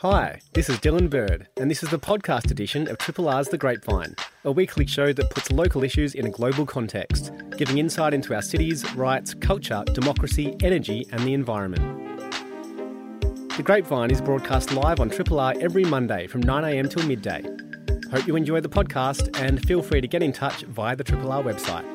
Hi, this is Dylan Bird, and this is the podcast edition of Triple R's The Grapevine, a weekly show that puts local issues in a global context, giving insight into our cities, rights, culture, democracy, energy, and the environment. The Grapevine is broadcast live on Triple R every Monday from 9am till midday. Hope you enjoy the podcast, and feel free to get in touch via the Triple R website.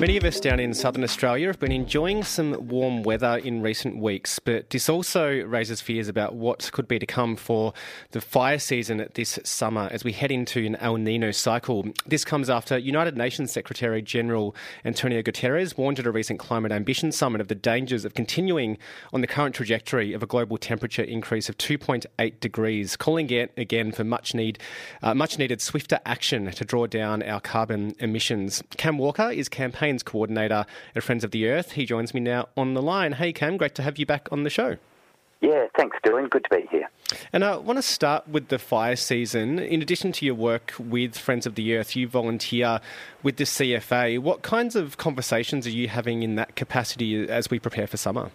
Many of us down in southern Australia have been enjoying some warm weather in recent weeks, but this also raises fears about what could be to come for the fire season this summer as we head into an El Nino cycle. This comes after United Nations Secretary General Antonio Guterres warned at a recent Climate Ambition Summit of the dangers of continuing on the current trajectory of a global temperature increase of 2.8 degrees, calling it again for much needed swifter action to draw down our carbon emissions. Cam Walker is campaigning coordinator at Friends of the Earth. He joins me now on the line. Hey Cam, great to have you back on the show. Yeah, thanks Dylan, good to be here. And I want to start with the fire season. In addition to your work with Friends of the Earth, you volunteer with the CFA. What kinds of conversations are you having in that capacity as we prepare for summer?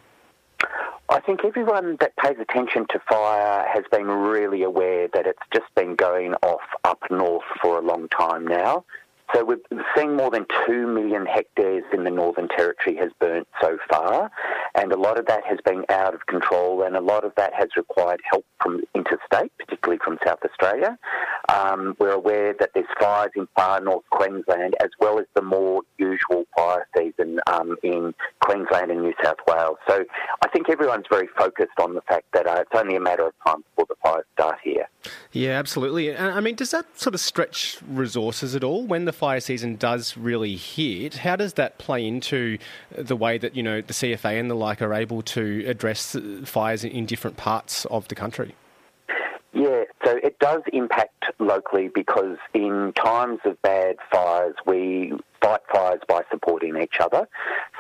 I think everyone that pays attention to fire has been really aware that it's just been going off up north for a long time now. So we're seeing more than 2 million hectares in the Northern Territory has burnt so far, and a lot of that has been out of control, and a lot of that has required help from interstate, particularly from South Australia. We're aware that there's fires in far north Queensland, as well as the more usual fire season in Queensland and New South Wales. So I think everyone's very focused on the fact that it's only a matter of time before the fires start here. Yeah, absolutely. I mean, does that sort of stretch resources at all when the fire season does really hit? How does that play into the way that, you know, the CFA and the like are able to address fires in different parts of the country? Yeah, so it does impact locally because in times of bad fires, we fight fires by supporting each other.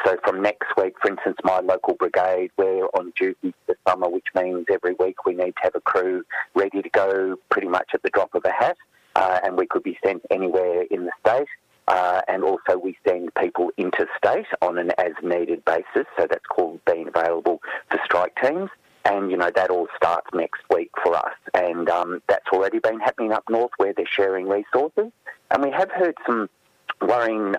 So from next week, for instance, my local brigade, we're on duty for the summer, which means every week we need to have a crew ready to go pretty much at the drop of a hat. And we could be sent anywhere in the state. And also we send people interstate on an as-needed basis, so that's called being available for strike teams. And, you know, that all starts next week for us. And that's already been happening up north where they're sharing resources. And we have heard some worrying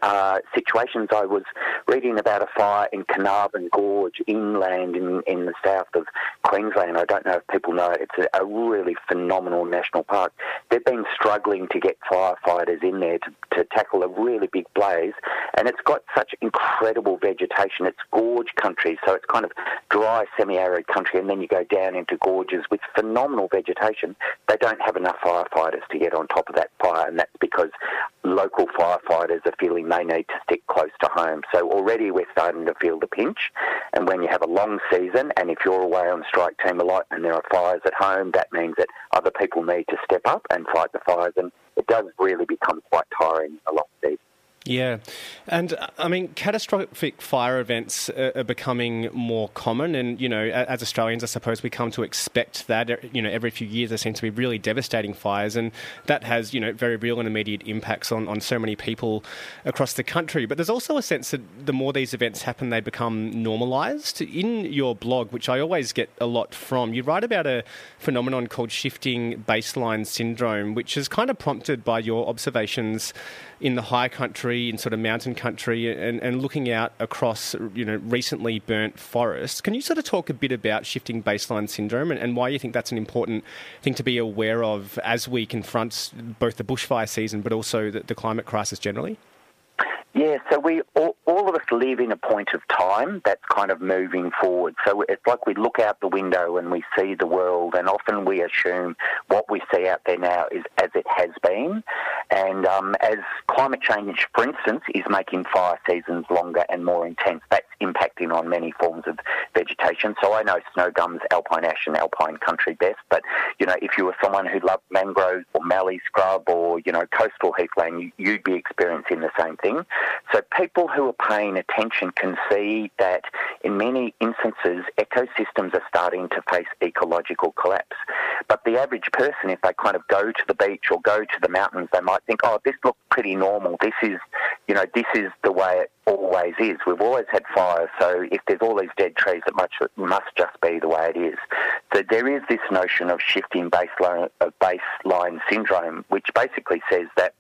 situations. I was reading about a fire in Carnarvon Gorge inland in the south of Queensland. I don't know if people know it. It's a really phenomenal national park. They've been struggling to get firefighters in there to tackle a really big blaze, and it's got such incredible vegetation. It's gorge country, so it's kind of dry, semi-arid country, and then you go down into gorges with phenomenal vegetation. They don't have enough firefighters to get on top of that fire, and that's because local firefighters are feeling they need to stick close to home. So already we're starting to feel the pinch, and when you have a long season and if you're away on strike team a lot and there are fires at home, that means that other people need to step up and fight the fires, and it does really become quite tiring a lot of these. Yeah, and I mean, catastrophic fire events are becoming more common, and, you know, as Australians, I suppose we come to expect that, you know, every few years there seems to be really devastating fires, and that has, you know, very real and immediate impacts on so many people across the country. But there's also a sense that the more these events happen, they become normalised. In your blog, which I always get a lot from, you write about a phenomenon called shifting baseline syndrome, which is kind of prompted by your observations in the high country, in sort of mountain country, and looking out across, you know, recently burnt forests. Can you sort of talk a bit about shifting baseline syndrome and why you think that's an important thing to be aware of as we confront both the bushfire season but also the climate crisis generally? Yeah, so we all of us live in a point of time that's kind of moving forward. So it's like we look out the window and we see the world, and often we assume what we see out there now is as it has been. And as climate change, for instance, is making fire seasons longer and more intense, that's impacting on many forms of vegetation. So I know snow gums, alpine ash and alpine country best, but, you know, if you were someone who loved mangroves or mallee scrub or, you know, coastal heathland, you'd be experiencing the same thing. So people who are paying attention can see that in many instances ecosystems are starting to face ecological collapse. But the average person, if they kind of go to the beach or go to the mountains, they might think, oh, this looks pretty normal. This is, you know, this is the way it always is. We've always had fire, so if there's all these dead trees, it must just be the way it is. So there is this notion of shifting baseline syndrome, which basically says that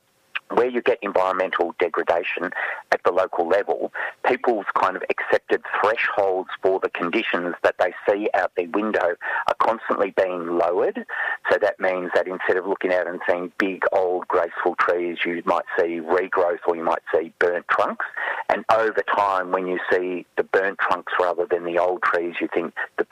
where you get environmental degradation at the local level, people's kind of accepted thresholds for the conditions that they see out their window are constantly being lowered. So that means that instead of looking out and seeing big, old, graceful trees, you might see regrowth or you might see burnt trunks. And over time, when you see the burnt trunks rather than the old trees, you think the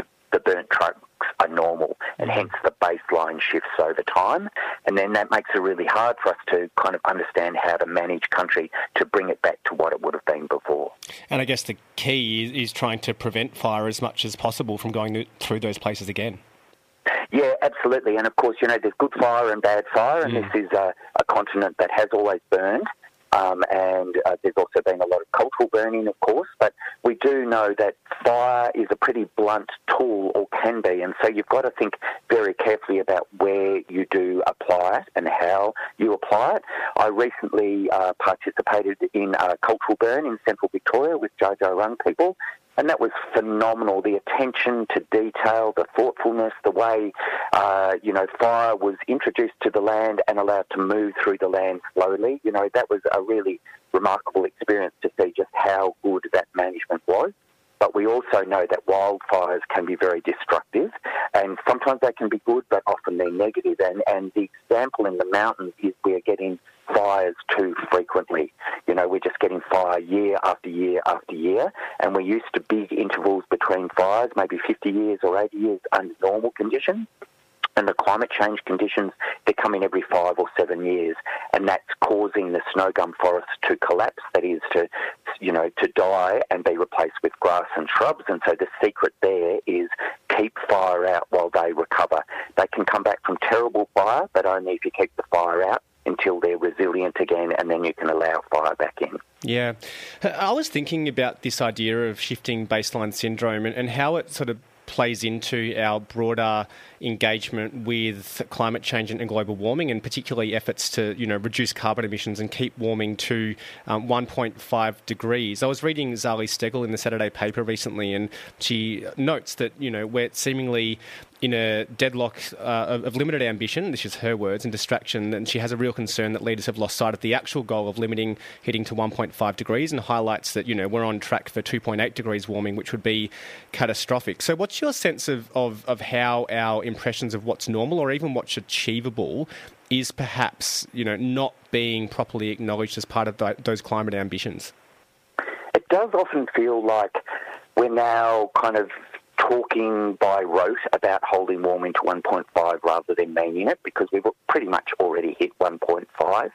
burnt trunks are normal, and hence the baseline shifts over time. And then that makes it really hard for us to kind of understand how to manage country to bring it back to what it would have been before. And I guess the key is trying to prevent fire as much as possible from going through those places again. Yeah, absolutely. And of course, you know, there's good fire and bad fire, and this is a continent that has always burned. And there's also been a lot of cultural burning, of course, but we do know that fire is a pretty blunt tool, or can be, and so you've got to think very carefully about where you do apply it and how you apply it. I recently participated in a cultural burn in central Victoria with Jarjarung people, and that was phenomenal. The attention to detail, the thoughtfulness, the way, fire was introduced to the land and allowed to move through the land slowly. You know, that was a really remarkable experience to see just how good that management was. But we also know that wildfires can be very destructive, and sometimes they can be good, but often they're negative. And the example in the mountains is we're getting fires too frequently. You know, we're just getting fire year after year after year, and we're used to big intervals between fires, maybe 50 years or 80 years under normal conditions. And the climate change conditions, they come in every 5 or 7 years, and that's causing the snow gum forest to collapse, that is to, you know, to die and be replaced with grass and shrubs. And so the secret there is keep fire out while they recover. They can come back from terrible fire, but only if you keep the fire out until they're resilient again, and then you can allow fire back in. Yeah. I was thinking about this idea of shifting baseline syndrome and how it sort of plays into our broader engagement with climate change and global warming, and particularly efforts to, you know, reduce carbon emissions and keep warming to 1.5 degrees. I was reading Zali Stegall in the Saturday paper recently, and she notes that, you know, we're seemingly in a deadlock of limited ambition, this is her words, and distraction, and she has a real concern that leaders have lost sight of the actual goal of limiting heating to 1.5 degrees, and highlights that, you know, we're on track for 2.8 degrees warming, which would be catastrophic. So what's your sense of how our impressions of what's normal or even what's achievable is perhaps, you know, not being properly acknowledged as part of those climate ambitions? It does often feel like we're now kind of talking by rote about holding warming to 1.5 rather than meaning it, because we've pretty much already hit 1.5.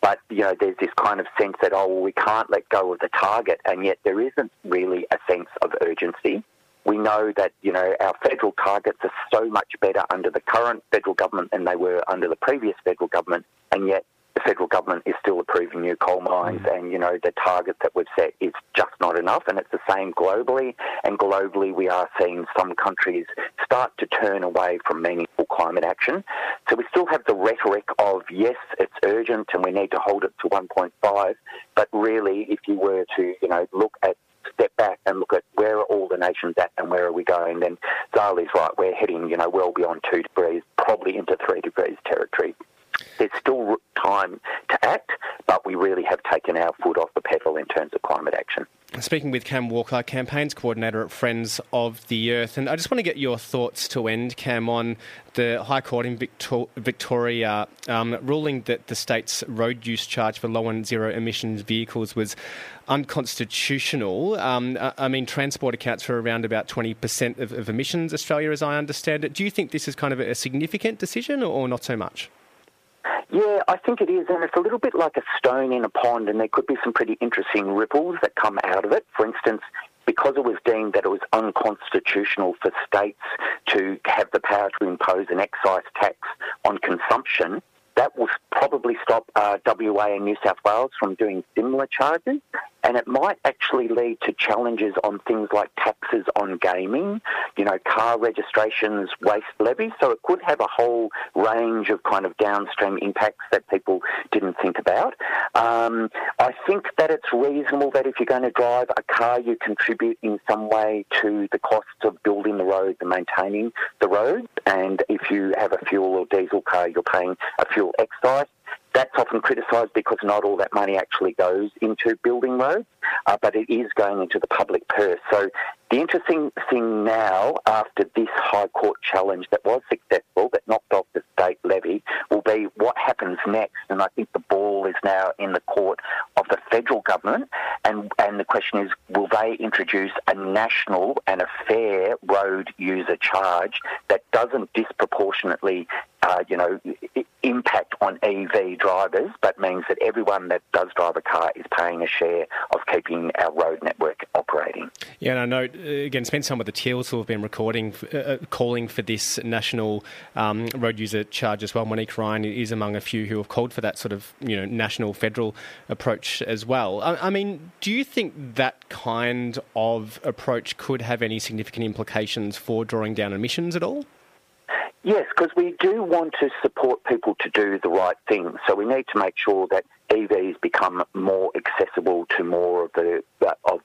But, you know, there's this kind of sense that, oh, well, we can't let go of the target, and yet there isn't really a sense of urgency. We know that, you know, our federal targets are so much better under the current federal government than they were under the previous federal government, and yet the federal government is still approving new coal mines, and, you know, the target that we've set is just not enough. And it's the same globally, and globally we are seeing some countries start to turn away from meaningful climate action. So we still have the rhetoric of, yes, it's urgent and we need to hold it to 1.5, but really if you were to, you know, step back and look at where are all the nations at and where are we going, then Zali's right, we're heading, you know, well beyond 2 degrees, probably into 3 degrees territory. There's still time to act, but we really have taken our foot off the pedal in terms of climate action. Speaking with Cam Walker, Campaigns Coordinator at Friends of the Earth, and I just want to get your thoughts to end, Cam, on the High Court in Victoria ruling that the state's road use charge for low and zero emissions vehicles was unconstitutional. I mean, transport accounts for around about 20% of emissions, Australia, as I understand it. Do you think this is kind of a significant decision or not so much? Yeah, I think it is, and it's a little bit like a stone in a pond, and there could be some pretty interesting ripples that come out of it. For instance, because it was deemed that it was unconstitutional for states to have the power to impose an excise tax on consumption, That will probably stop WA and New South Wales from doing similar charges, and it might actually lead to challenges on things like taxes on gaming, you know, car registrations, waste levies. So it could have a whole range of kind of downstream impacts that people didn't think about. I think that it's reasonable that if you're going to drive a car, you contribute in some way to the costs of building the roads and maintaining the roads. And if you have a fuel or diesel car, you're paying a fuel excise. That's often criticised because not all that money actually goes into building roads, but it is going into the public purse. So the interesting thing now, after this High Court challenge that was successful, that knocked off the state levy, will be what happens next. And I think the ball is now in the court of the federal government. And the question is, will they introduce a national and a fair road user charge that doesn't disproportionately impact on EV drivers, but means that everyone that does drive a car is paying a share of keeping our road network operating. Yeah, and I know, again, spent some with the Teals who have been recording, calling for this national road user charge as well. Monique Ryan is among a few who have called for that sort of, national federal approach as well. I mean, do you think that kind of approach could have any significant implications for drawing down emissions at all? Yes, because we do want to support people to do the right thing. So we need to make sure that EVs become more accessible to more of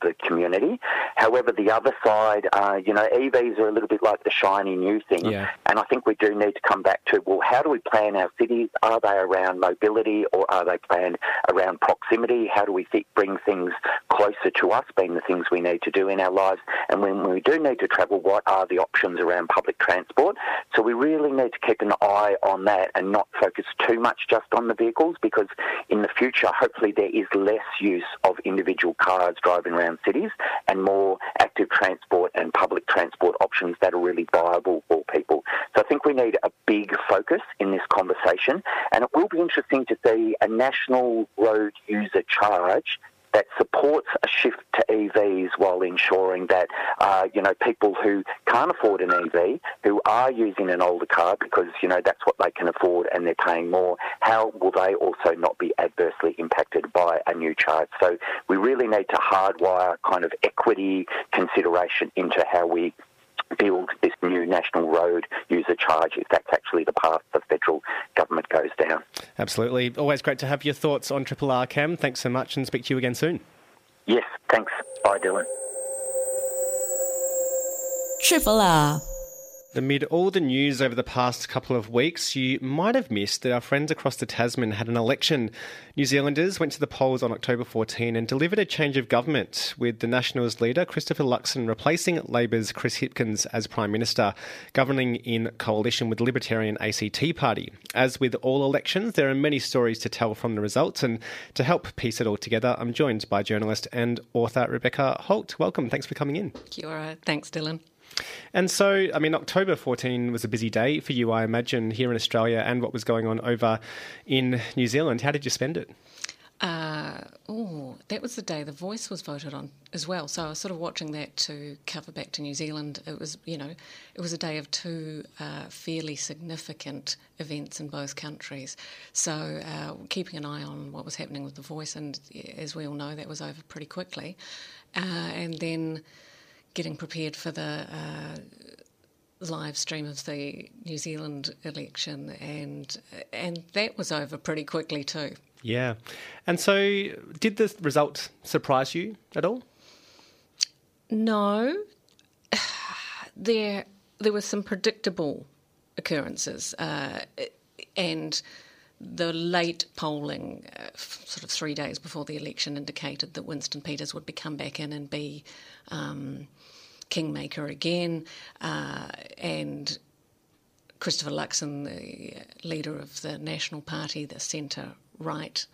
the community. However, the other side, EVs are a little bit like the shiny new thing. Yeah. And I think we do need to come back to, well, how do we plan our cities? Are they around mobility or are they planned around proximity? How do we bring things closer to us, being the things we need to do in our lives? And when we do need to travel, what are the options around public transport? So we really need to keep an eye on that and not focus too much just on the vehicles, because in the future, hopefully there is less use of individual cars driving around cities and more active transport and public transport options that are really viable for people. So I think we need a big focus in this conversation, and it will be interesting to see a national road user charge that supports a shift to EVs while ensuring that, people who can't afford an EV, who are using an older car because, that's what they can afford and they're paying more, how will they also not be adversely impacted by a new charge? So we really need to hardwire kind of equity consideration into how we build this new national road user charge, if that's actually the path the federal government goes down. Absolutely. Always great to have your thoughts on Triple R, Cam. Thanks so much and speak to you again soon. Yes, thanks. Bye, Dylan. Triple R. Amid all the news over the past couple of weeks, you might have missed that our friends across the Tasman had an election. New Zealanders went to the polls on October 14 and delivered a change of government, with the Nationals leader Christopher Luxon replacing Labor's Chris Hipkins as Prime Minister, governing in coalition with the Libertarian ACT Party. As with all elections, there are many stories to tell from the results, and to help piece it all together, I'm joined by journalist and author Rebekah Holt. Welcome, thanks for coming in. Kia ora. Thanks, Dylan. And so, I mean, October 14 was a busy day for you, I imagine, here in Australia and what was going on over in New Zealand. How did you spend it? That was the day The Voice was voted on as well. So I was sort of watching that to cover back to New Zealand. It was, it was a day of two fairly significant events in both countries. So keeping an eye on what was happening with The Voice, and as we all know, that was over pretty quickly. And then getting prepared for the live stream of the New Zealand election, and that was over pretty quickly too. Yeah. And so did the result surprise you at all? No. There were some predictable occurrences, and the late polling, sort of 3 days before the election, indicated that Winston Peters would come back in and be kingmaker again, and Christopher Luxon, the leader of the National Party, the centre-right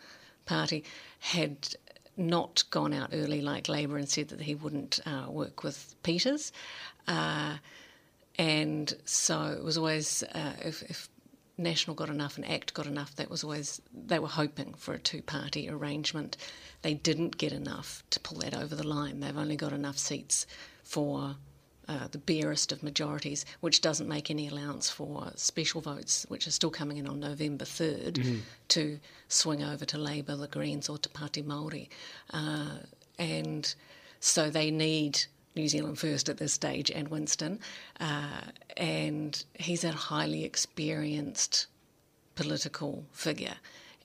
party, had not gone out early like Labour and said that he wouldn't work with Peters. And so it was always, if National got enough and ACT got enough, that was always, they were hoping for a two-party arrangement. They didn't get enough to pull that over the line. They've only got enough seats for the barest of majorities, which doesn't make any allowance for special votes, which are still coming in on November 3rd, to swing over to Labour, the Greens or Te Pāti Māori. And so they need New Zealand First at this stage and Winston. And he's a highly experienced political figure.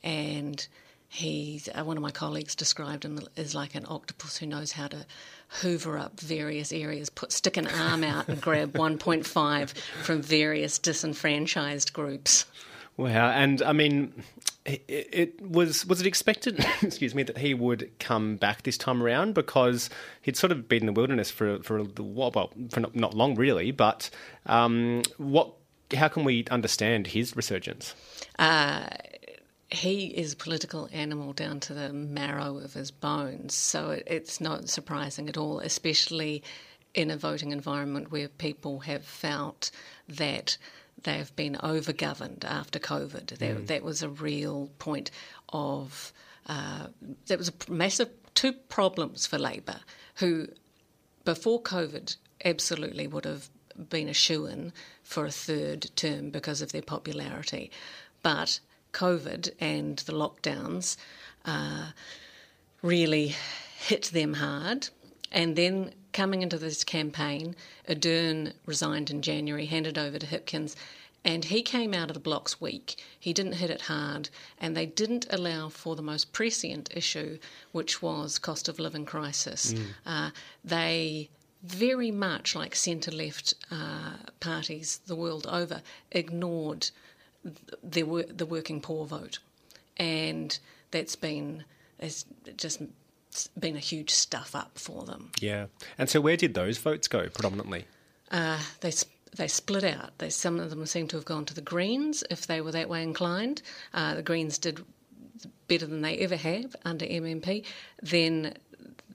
And he's, one of my colleagues described him as like an octopus who knows how to hoover up various areas, stick an arm out and grab 1.5 from various disenfranchised groups. Wow. And, I mean, was it expected, excuse me, that he would come back this time around? Because he'd sort of been in the wilderness for not long, really, but how can we understand his resurgence? He is a political animal down to the marrow of his bones, so it's not surprising at all, especially in a voting environment where people have felt that they've been overgoverned after COVID. That was a real point of... That was a massive two problems for Labour, who before COVID absolutely would have been a shoo-in for a third term because of their popularity. But COVID and the lockdowns really hit them hard. And then coming into this campaign, Ardern resigned in January, handed over to Hipkins, and he came out of the blocks weak. He didn't hit it hard, and they didn't allow for the most prescient issue, which was cost of living crisis. They very much, like centre-left parties the world over, ignored the working poor vote, and it's just been a huge stuff up for them. Yeah, and so where did those votes go predominantly? They split out. Some of them seem to have gone to the Greens if they were that way inclined. The Greens did better than they ever have under MMP. Then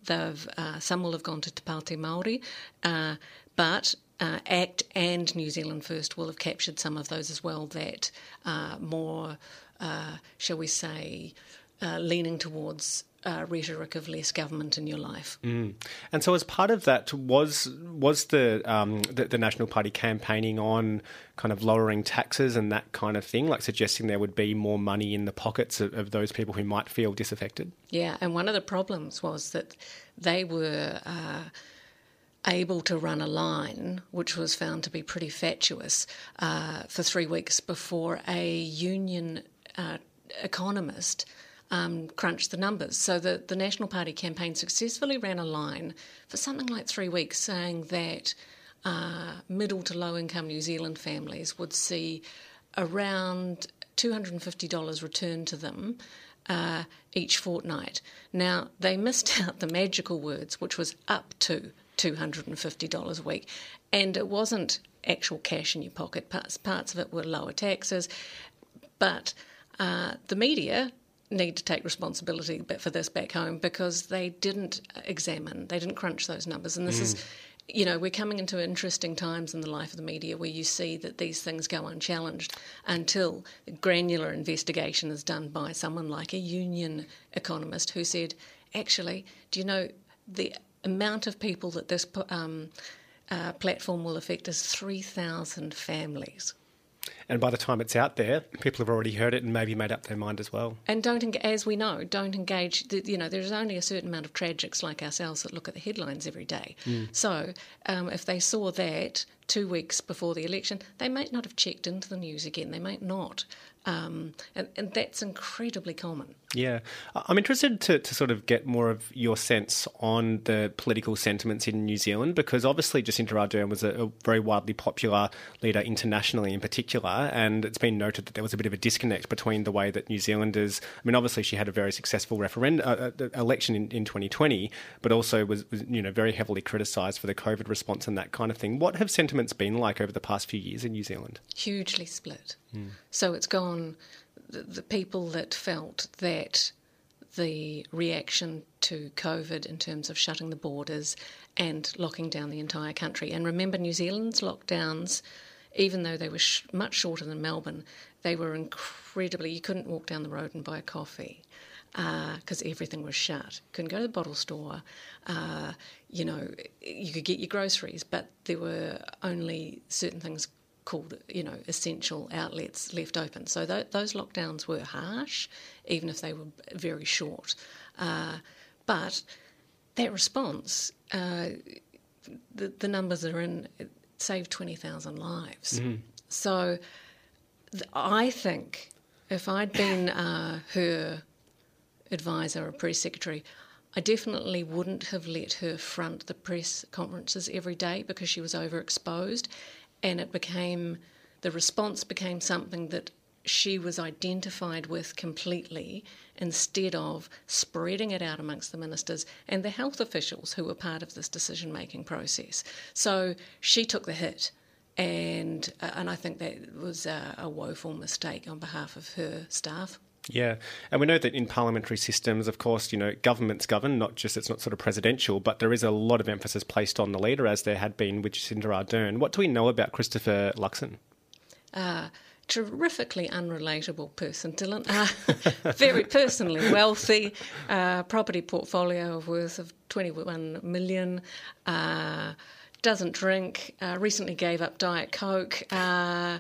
some will have gone to Te Pāti Māori, but. ACT and New Zealand First will have captured some of those as well that more, shall we say, leaning towards rhetoric of less government in your life. And so as part of that, was the National Party campaigning on kind of lowering taxes and that kind of thing, like suggesting there would be more money in the pockets of those people who might feel disaffected? Yeah, and one of the problems was that they were... able to run a line, which was found to be pretty fatuous, for 3 weeks before a union economist crunched the numbers. So the National Party campaign successfully ran a line for something like 3 weeks saying that middle to low-income New Zealand families would see around $250 returned to them each fortnight. Now, they missed out the magical words, which was up to $250 a week, and it wasn't actual cash in your pocket. Parts of it were lower taxes, but the media need to take responsibility for this back home because they didn't crunch those numbers. And this is, you know, we're coming into interesting times in the life of the media where you see that these things go unchallenged until granular investigation is done by someone like a union economist who said, actually, do you know, the amount of people that this platform will affect is 3,000 families. And by the time it's out there, people have already heard it and maybe made up their mind as well. And don't engage. You know, there's only a certain amount of tragics like ourselves that look at the headlines every day. So if they saw that 2 weeks before the election, they might not have checked into the news again. They might not. And that's incredibly common. Yeah. I'm interested to sort of get more of your sense on the political sentiments in New Zealand, because obviously Jacinda Ardern was a very widely popular leader internationally in particular, and it's been noted that there was a bit of a disconnect between the way that New Zealanders... I mean, obviously she had a very successful election in 2020, but also was you know, very heavily criticised for the COVID response and that kind of thing. What have sentiments been like over the past few years in New Zealand? Hugely split. So it's gone, the people that felt that the reaction to COVID in terms of shutting the borders and locking down the entire country. And remember, New Zealand's lockdowns, even though they were much shorter than Melbourne, they were incredibly... You couldn't walk down the road and buy a coffee because everything was shut. Couldn't go to the bottle store. you know, you could get your groceries, but there were only certain things called, you know, essential outlets left open. So those lockdowns were harsh, even if they were very short. But that response, the numbers are in, it saved 20,000 lives. Mm. So I think if I'd been her advisor or press secretary, I definitely wouldn't have let her front the press conferences every day, because she was overexposed, and it became, the response became something that she was identified with completely, instead of spreading it out amongst the ministers and the health officials who were part of this decision-making process. So she took the hit, and I think that was a woeful mistake on behalf of her staff. Yeah, and we know that in parliamentary systems, of course, you know, governments govern, not just, it's not sort of presidential, but there is a lot of emphasis placed on the leader, as there had been with Jacinda Ardern. What do we know about Christopher Luxon? Terrifically unrelatable person, Dylan. Very personally wealthy, property portfolio of worth of $21 million, doesn't drink, recently gave up Diet Coke, has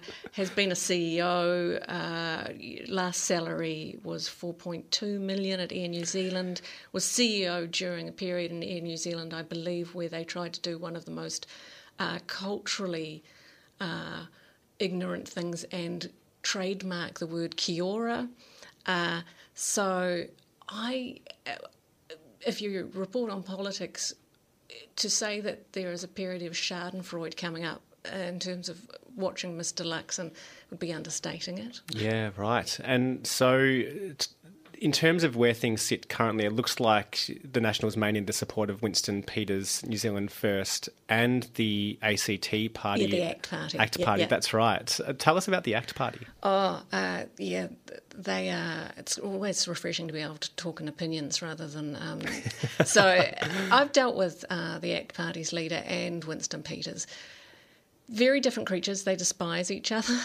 been a CEO, last salary was $4.2 million at Air New Zealand, was CEO during a period in Air New Zealand, I believe, where they tried to do one of the most culturally ignorant things and trademark the word kia ora. If you report on politics, to say that there is a period of schadenfreude coming up in terms of watching Mr. Luxon would be understating it. Yeah, right. And so in terms of where things sit currently, it looks like the Nationals may need the support of Winston Peters, New Zealand First, and the ACT Party. Yeah, the ACT Party. That's right. Tell us about the ACT Party. They are. It's always refreshing to be able to talk in opinions rather than. So I've dealt with the ACT Party's leader and Winston Peters. Very different creatures. They despise each other.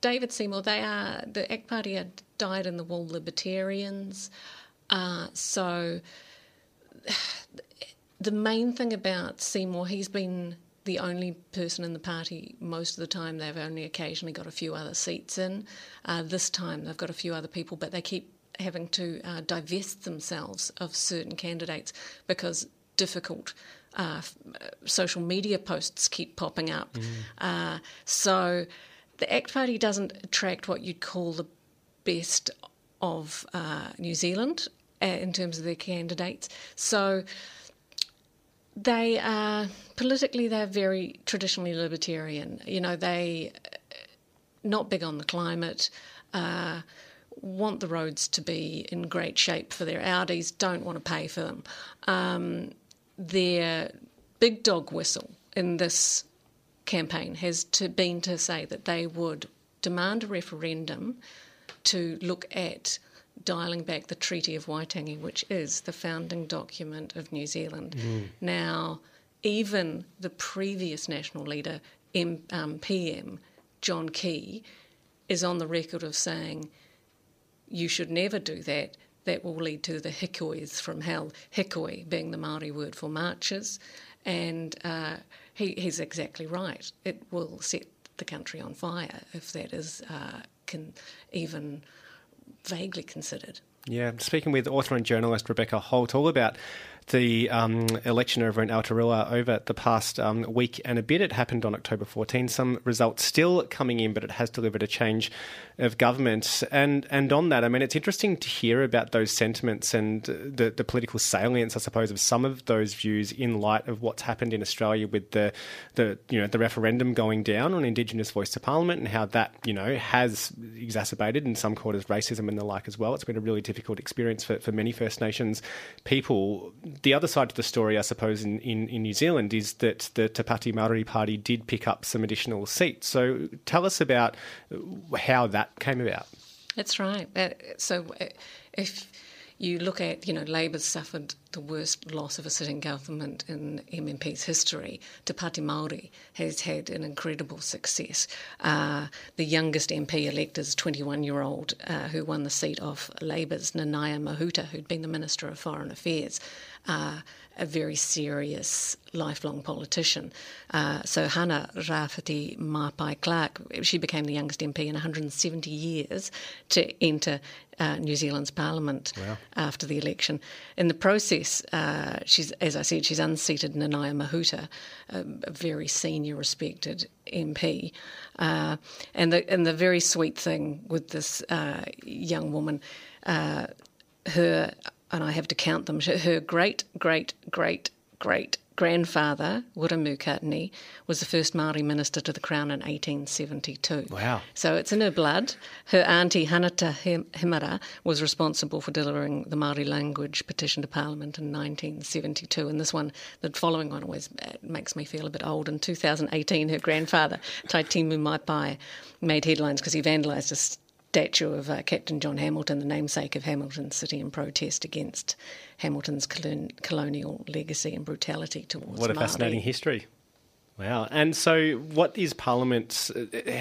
David Seymour, the ACT Party are dyed-in-the-wool libertarians. So the main thing about Seymour, he's been the only person in the party most of the time. They've only occasionally got a few other seats in. This time they've got a few other people, but they keep having to divest themselves of certain candidates because difficult social media posts keep popping up. So the ACT Party doesn't attract what you'd call the best of New Zealand in terms of their candidates. So they are, politically, they're very traditionally libertarian. You know, they not big on the climate, want the roads to be in great shape for their Audis, don't want to pay for them. Their big dog whistle in this campaign has been to say that they would demand a referendum to look at dialing back the Treaty of Waitangi, which is the founding document of New Zealand. Mm. Now, even the previous national leader, PM, John Key, is on the record of saying, you should never do that. That will lead to the hikois from hell, hikoi being the Māori word for marches, and he's exactly right. It will set the country on fire if that is even vaguely considered. Yeah, speaking with author and journalist Rebekah Holt all about the election over in Aotearoa over the past week and a bit. It happened on October 14. Some results still coming in, but it has delivered a change of government. And on that, I mean, it's interesting to hear about those sentiments and the political salience, I suppose, of some of those views in light of what's happened in Australia with the referendum going down on Indigenous voice to Parliament and how that, you know, has exacerbated in some quarters racism and the like as well. It's been a really difficult experience for many First Nations people. The other side to the story, I suppose, in New Zealand is that the Te Pāti Māori Party did pick up some additional seats. So tell us about how that came about. That's right. So if you look at, you know, Labour's suffered the worst loss of a sitting government in MMP's history, Te Pāti Māori has had an incredible success. The youngest MP elected is a 21-year-old who won the seat of Labour's Nanaia Mahuta, who'd been the Minister of Foreign Affairs, a very serious, lifelong politician. So Hana Rāwhiti Māpai Clark, she became the youngest MP in 170 years to enter New Zealand's Parliament. Wow. After the election. In the process, she's, as I said, she's unseated Nanaia Mahuta, a very senior, respected MP. And the very sweet thing with this young woman, her, and I have to count them, her great-great-great-great-grandfather, Wiramu Katani, was the first Māori minister to the Crown in 1872. Wow. So it's in her blood. Her auntie, Hanata Hemara, was responsible for delivering the Māori language petition to Parliament in 1972. And this one, the following one, always makes me feel a bit old. In 2018, her grandfather, Taitimu Maipai, made headlines because he vandalised a statue of Captain John Hamilton, the namesake of Hamilton City, in protest against Hamilton's colonial legacy and brutality towards Māori. What a fascinating history. Wow. And so what is Parliament,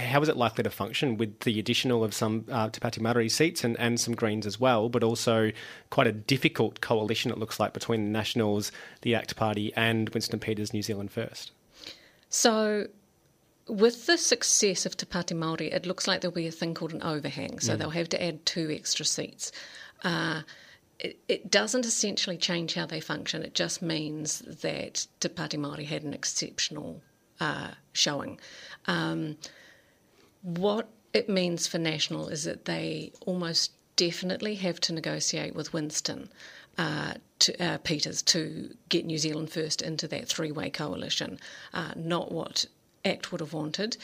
how is it likely to function with the additional of some Te Pāti Māori seats and some Greens as well, but also quite a difficult coalition, it looks like, between the Nationals, the ACT Party and Winston Peters' New Zealand First? So with the success of Te Pāti Māori, it looks like there'll be a thing called an overhang, so they'll have to add two extra seats. It doesn't essentially change how they function. It just means that Te Pāti Māori had an exceptional showing. What it means for National is that they almost definitely have to negotiate with Winston Peters to get New Zealand First into that three-way coalition, not what ACT would have wanted.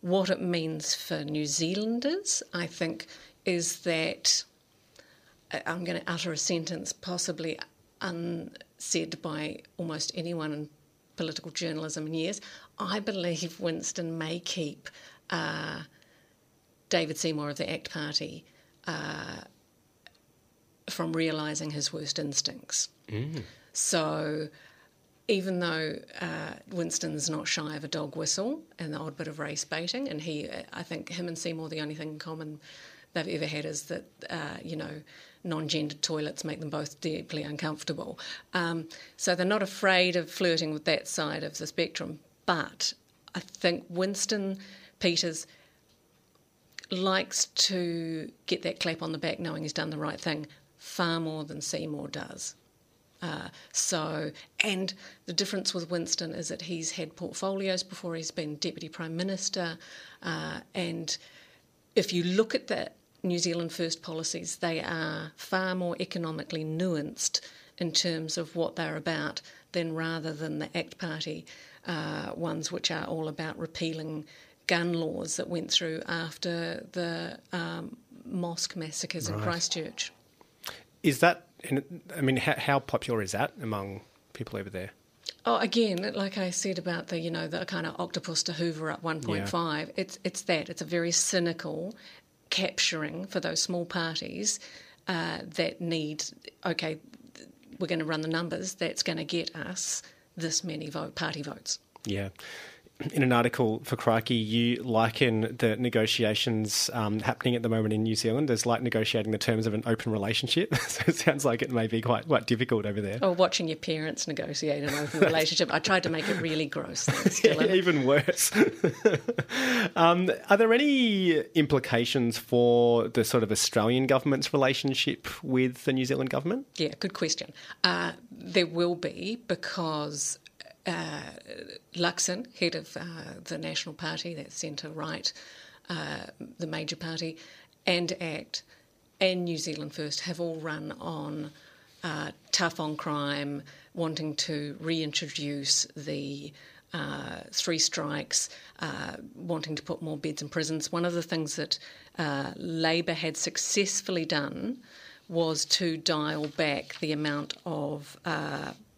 What it means for New Zealanders, I think, is that I'm going to utter a sentence possibly unsaid by almost anyone in political journalism in years. I believe Winston may keep David Seymour of the ACT Party from realising his worst instincts. Mm. So even though Winston's not shy of a dog whistle and the odd bit of race baiting, and I think him and Seymour, the only thing in common they've ever had is that, non-gendered toilets make them both deeply uncomfortable. So they're not afraid of flirting with that side of the spectrum. But I think Winston Peters likes to get that clap on the back knowing he's done the right thing far more than Seymour does. And the difference with Winston is that he's had portfolios before, he's been Deputy Prime Minister, and if you look at the New Zealand First policies, they are far more economically nuanced in terms of what they're about rather than the ACT Party ones, which are all about repealing gun laws that went through after the mosque massacres in Christchurch. Is that, I mean, how popular is that among people over there? Oh, again, like I said about the, the kind of octopus to hoover up 1.5, yeah. It's that. It's a very cynical capturing for those small parties that need, okay, we're going to run the numbers, that's going to get us this many party votes. Yeah. In an article for Crikey, you liken the negotiations happening at the moment in New Zealand as like negotiating the terms of an open relationship. So it sounds like it may be quite difficult over there. Or watching your parents negotiate an open relationship. I tried to make it really gross. Thanks, Dylan. Yeah, even worse. Are there any implications for the sort of Australian government's relationship with the New Zealand government? Yeah, good question. There will be, because Luxon, head of the National Party, that centre-right, the major party, and ACT and New Zealand First have all run on tough on crime, wanting to reintroduce the three strikes, wanting to put more beds in prisons. One of the things that Labour had successfully done was to dial back the amount of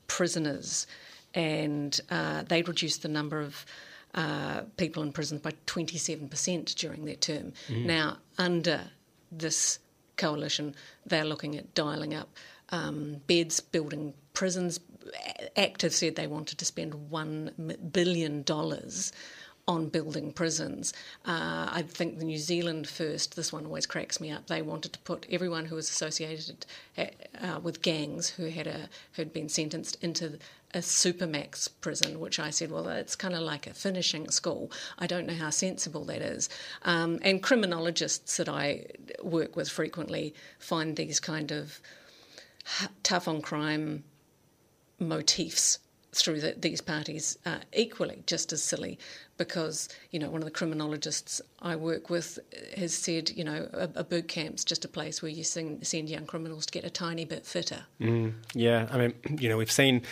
prisoners, and they reduced the number of people in prison by 27% during their term. Mm. Now, under this coalition, they're looking at dialing up beds, building prisons. ACT have said they wanted to spend $1 billion on building prisons. I think the New Zealand First, this one always cracks me up, they wanted to put everyone who was associated with gangs who'd been sentenced into a supermax prison, which I said, well, it's kind of like a finishing school. I don't know how sensible that is. And criminologists that I work with frequently find these kind of tough-on-crime motifs through these parties equally just as silly, because, you know, one of the criminologists I work with has said, you know, a boot camp's just a place where you send young criminals to get a tiny bit fitter. Yeah, I mean, you know, we've seen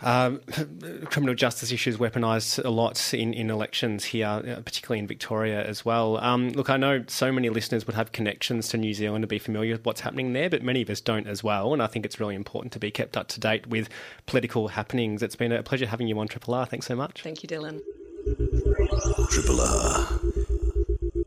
criminal justice issues weaponised a lot in elections here, particularly in Victoria as well. Look, I know so many listeners would have connections to New Zealand and be familiar with what's happening there, but many of us don't as well, and I think it's really important to be kept up to date with political happenings. It's been a pleasure having you on Triple R. Thanks so much. Thank you, Dylan. Triple R.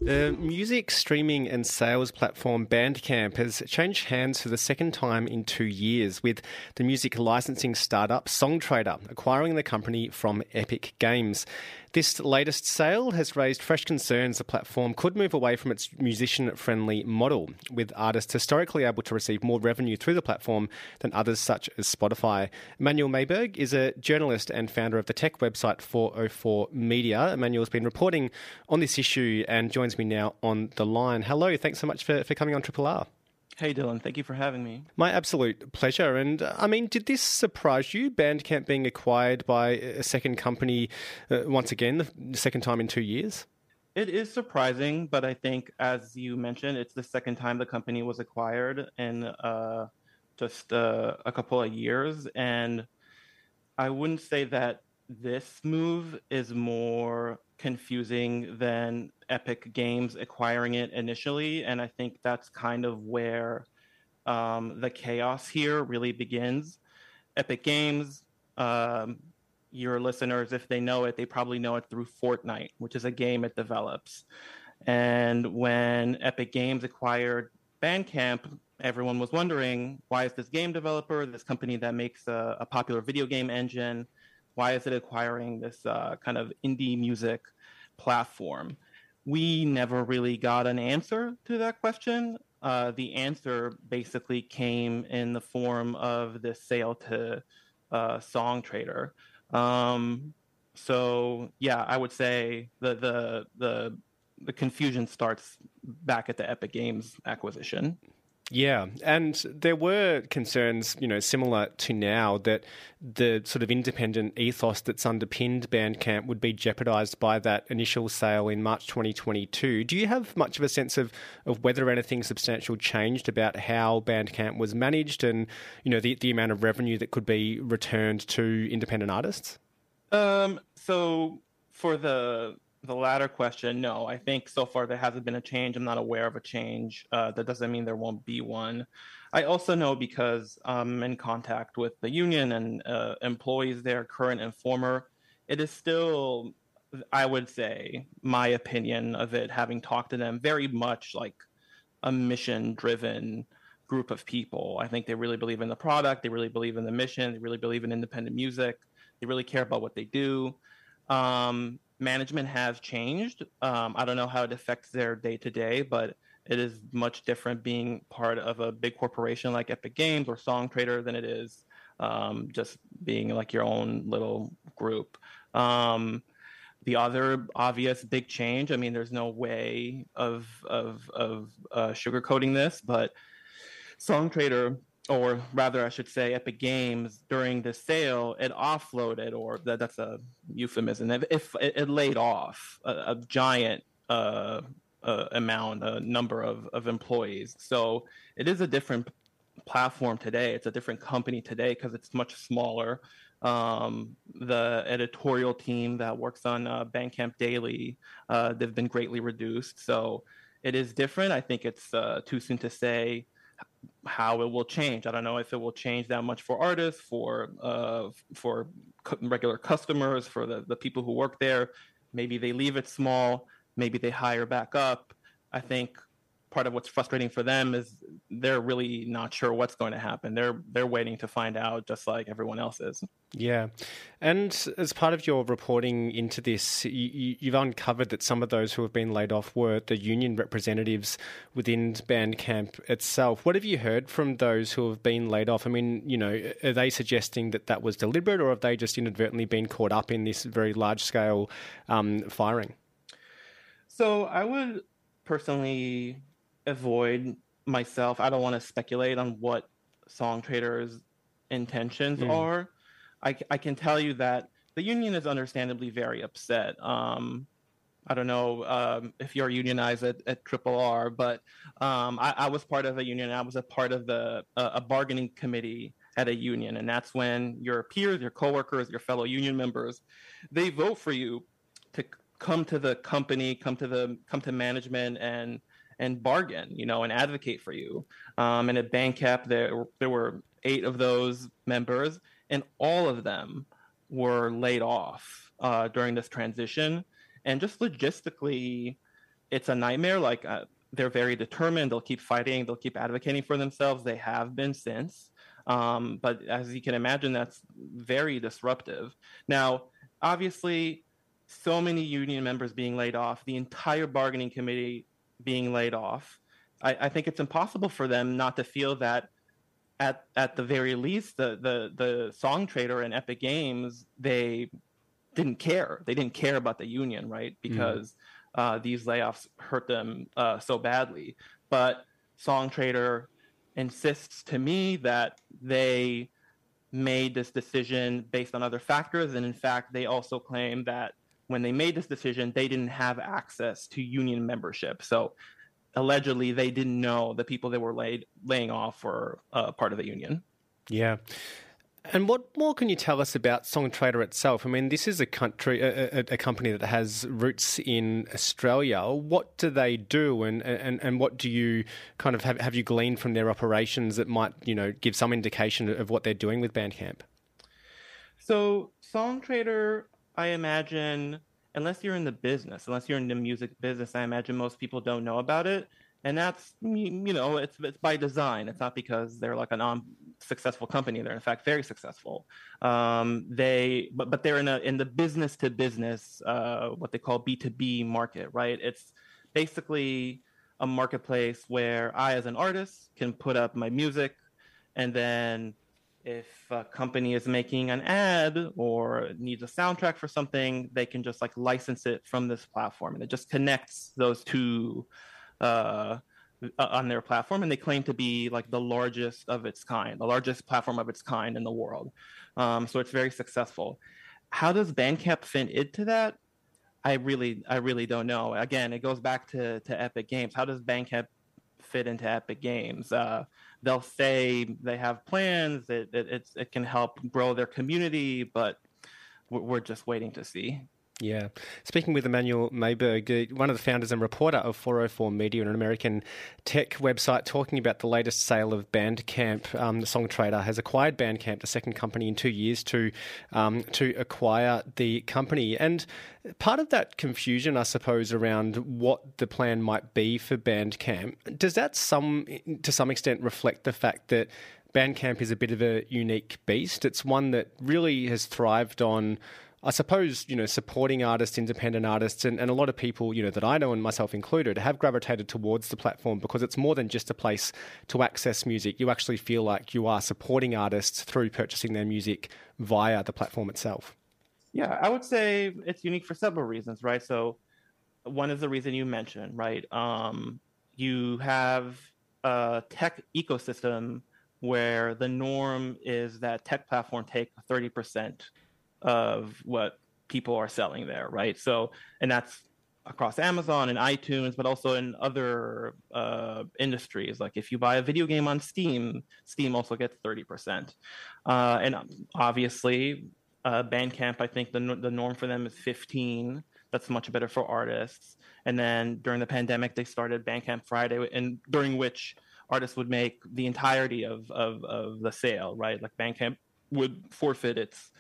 The music streaming and sales platform Bandcamp has changed hands for the second time in 2 years, with the music licensing startup Songtradr acquiring the company from Epic Games. This latest sale has raised fresh concerns the platform could move away from its musician-friendly model, with artists historically able to receive more revenue through the platform than others such as Spotify. Emmanuel Maiberg is a journalist and founder of the tech website 404 Media. Emmanuel's been reporting on this issue and joins me now on the line. Hello, thanks so much for coming on Triple R. Hey Dylan, thank you for having me. My absolute pleasure. And I mean, did this surprise you, Bandcamp being acquired by a second company once again, the second time in 2 years? It is surprising, but I think, as you mentioned, it's the second time the company was acquired in just a couple of years. And I wouldn't say that this move is more confusing than Epic Games acquiring it initially, and I think that's kind of where the chaos here really begins. Epic Games, your listeners, if they know it, they probably know it through Fortnite, which is a game it develops. And when Epic Games acquired Bandcamp, everyone was wondering, why is this game developer, this company that makes a popular video game engine, why is it acquiring this kind of indie music platform? We never really got an answer to that question. The answer basically came in the form of this sale to Songtradr. So yeah, I would say the confusion starts back at the Epic Games acquisition. Yeah, and there were concerns, you know, similar to now, that the sort of independent ethos that's underpinned Bandcamp would be jeopardised by that initial sale in March 2022. Do you have much of a sense of whether anything substantial changed about how Bandcamp was managed and, you know, the amount of revenue that could be returned to independent artists? So for the latter question, no. I think so far there hasn't been a change. I'm not aware of a change. That doesn't mean there won't be one. I also know, because I'm in contact with the union and employees there, current and former, it is still, I would say, my opinion of it, having talked to them, very much like a mission-driven group of people. I think they really believe in the product. They really believe in the mission. They really believe in independent music. They really care about what they do. Management has changed. I don't know how it affects their day-to-day, but it is much different being part of a big corporation like Epic Games or Songtradr than it is just being like your own little group. The other obvious big change, I mean, there's no way of sugarcoating this, but Songtradr, or rather I should say Epic Games, during the sale, it offloaded, or that's a euphemism, if it laid off a giant amount, a number of employees. So it is a different platform today. It's a different company today because it's much smaller. The editorial team that works on Bandcamp Daily, they've been greatly reduced. So it is different. I think it's too soon to say how it will change. I don't know if it will change that much for artists, for regular customers, for the people who work there. Maybe they leave it small. Maybe they hire back up. I think part of what's frustrating for them is they're really not sure what's going to happen. They're waiting to find out, just like everyone else is. Yeah. And as part of your reporting into this, you've uncovered that some of those who have been laid off were the union representatives within Bandcamp itself. What have you heard from those who have been laid off? I mean, you know, are they suggesting that that was deliberate, or have they just inadvertently been caught up in this very large-scale firing? So I would personally avoid myself. I don't want to speculate on what Songtradr's intentions are. I can tell you that the union is understandably very upset. I don't know if you're unionized at Triple R, but I was part of a union. I was a part of a bargaining committee at a union, and that's when your peers, your coworkers, your fellow union members, they vote for you to come to the company, come to management, and bargain, you know, and advocate for you. And at Bandcamp, there were 8 of those members, and all of them were laid off during this transition. And just logistically, it's a nightmare. Like, they're very determined. They'll keep fighting. They'll keep advocating for themselves. They have been since. But as you can imagine, that's very disruptive. Now, obviously, so many union members being laid off, the entire bargaining committee being laid off, I think it's impossible for them not to feel that at the very least, the Songtradr and Epic Games, they didn't care. They didn't care about the union, right? Because these layoffs hurt them so badly. But Songtradr insists to me that they made this decision based on other factors. And in fact, they also claim that when they made this decision, they didn't have access to union membership. So allegedly, they didn't know the people that were laying off were part of the union. Yeah. And what more can you tell us about Songtradr itself? I mean, this is a company that has roots in Australia. What do they do, and what do you kind of have you gleaned from their operations that might, you know, give some indication of what they're doing with Bandcamp? So Songtradr, I imagine, unless you're in the business, unless you're in the music business, I imagine most people don't know about it. And that's, you know, it's by design. It's not because they're like an successful company. They're in fact very successful. But they're in the business to business, what they call B2B market, right? It's basically a marketplace where I, as an artist, can put up my music, and then if a company is making an ad or needs a soundtrack for something, they can just like license it from this platform, and it just connects those two on their platform. And they claim to be like the largest of its kind, the largest platform of its kind in the world. So it's very successful. How does Bandcamp fit into that? I really don't know. Again, it goes back to Epic Games. How does Bandcamp fit into Epic Games? They'll say they have plans, it can help grow their community, but we're just waiting to see. Yeah. Speaking with Emmanuel Maiberg, one of the founders and reporter of 404 Media, an American tech website, talking about the latest sale of Bandcamp. Songtradr has acquired Bandcamp, the second company in 2 years to acquire the company. And part of that confusion, I suppose, around what the plan might be for Bandcamp, does that to some extent reflect the fact that Bandcamp is a bit of a unique beast? It's one that really has thrived on, I suppose, you know, supporting artists, independent artists, and a lot of people, you know, that I know and myself included, have gravitated towards the platform because it's more than just a place to access music. You actually feel like you are supporting artists through purchasing their music via the platform itself. Yeah, I would say it's unique for several reasons, right? So one is the reason you mentioned, right? You have a tech ecosystem where the norm is that tech platform take 30% of what people are selling there, right? So, and that's across Amazon and iTunes, but also in other industries. Like if you buy a video game on Steam, Steam also gets 30%. And obviously, Bandcamp, I think the norm for them is 15. That's much better for artists. And then during the pandemic, they started Bandcamp Friday, and during which artists would make the entirety of the sale, right? Like Bandcamp would forfeit its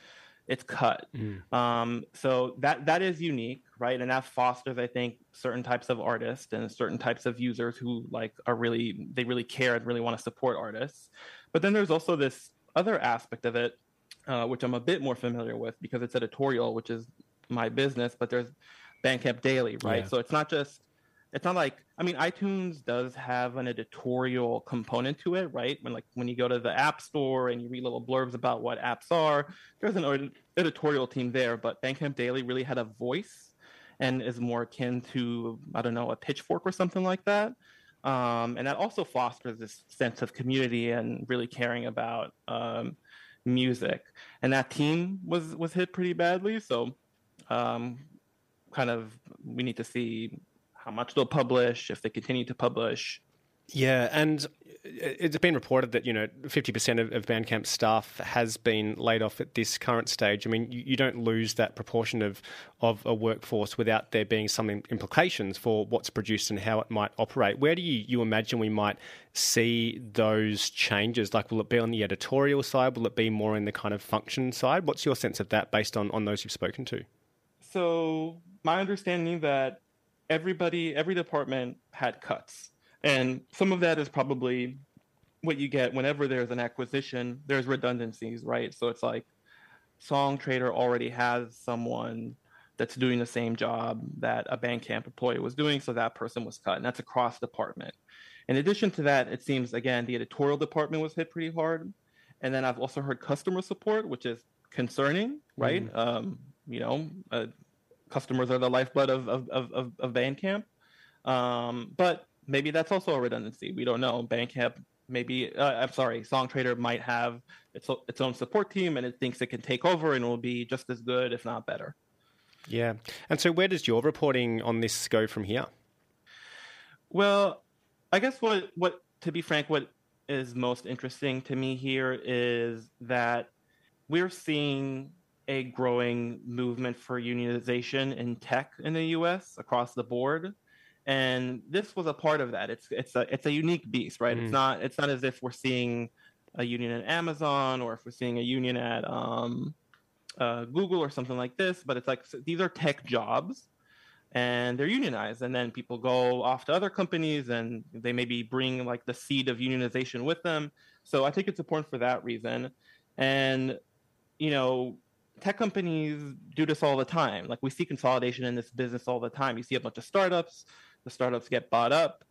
it's cut. So that is unique, right? And that fosters, I think, certain types of artists and certain types of users who like are really, they really care and really want to support artists. But then there's also this other aspect of it, which I'm a bit more familiar with because it's editorial, which is my business, but there's Bandcamp Daily, right? Yeah. So it's not just, it's not like, I mean, iTunes does have an editorial component to it, right? When like when you go to the app store and you read little blurbs about what apps are, there's an editorial team there, but Bandcamp Daily really had a voice and is more akin to, I don't know, a Pitchfork or something like that. And that also fosters this sense of community and really caring about music. And that team was hit pretty badly. So kind of we need to see how much they'll publish, if they continue to publish. Yeah, and it's been reported that, you know, 50% of Bandcamp staff has been laid off at this current stage. I mean, you don't lose that proportion of a workforce without there being some implications for what's produced and how it might operate. Where do you imagine we might see those changes? Like, will it be on the editorial side? Will it be more in the kind of function side? What's your sense of that based on those you've spoken to? So my understanding that every department had cuts. And some of that is probably what you get whenever there's an acquisition, there's redundancies, right? So it's like Songtradr already has someone that's doing the same job that a Bandcamp employee was doing, so that person was cut, and that's across department. In addition to that, it seems, again, the editorial department was hit pretty hard. And then I've also heard customer support, which is concerning, right? You know, customers are the lifeblood of Bandcamp. But maybe that's also a redundancy. We don't know. Bandcamp, maybe, Songtradr might have its own support team and it thinks it can take over and will be just as good, if not better. Yeah. And so where does your reporting on this go from here? Well, I guess what to be frank, what is most interesting to me here is that we're seeing a growing movement for unionization in tech in the U.S. across the board, and this was a part of that. It's a unique beast, right? It's not as if we're seeing a union at Amazon or if we're seeing a union at Google or something like this. But it's like these are tech jobs, and they're unionized, and then people go off to other companies, and they maybe bring like the seed of unionization with them. So I think it's important for that reason, and you know. Tech companies do this all the time. Like we see consolidation in this business all the time. You see a bunch of startups. The startups get bought up.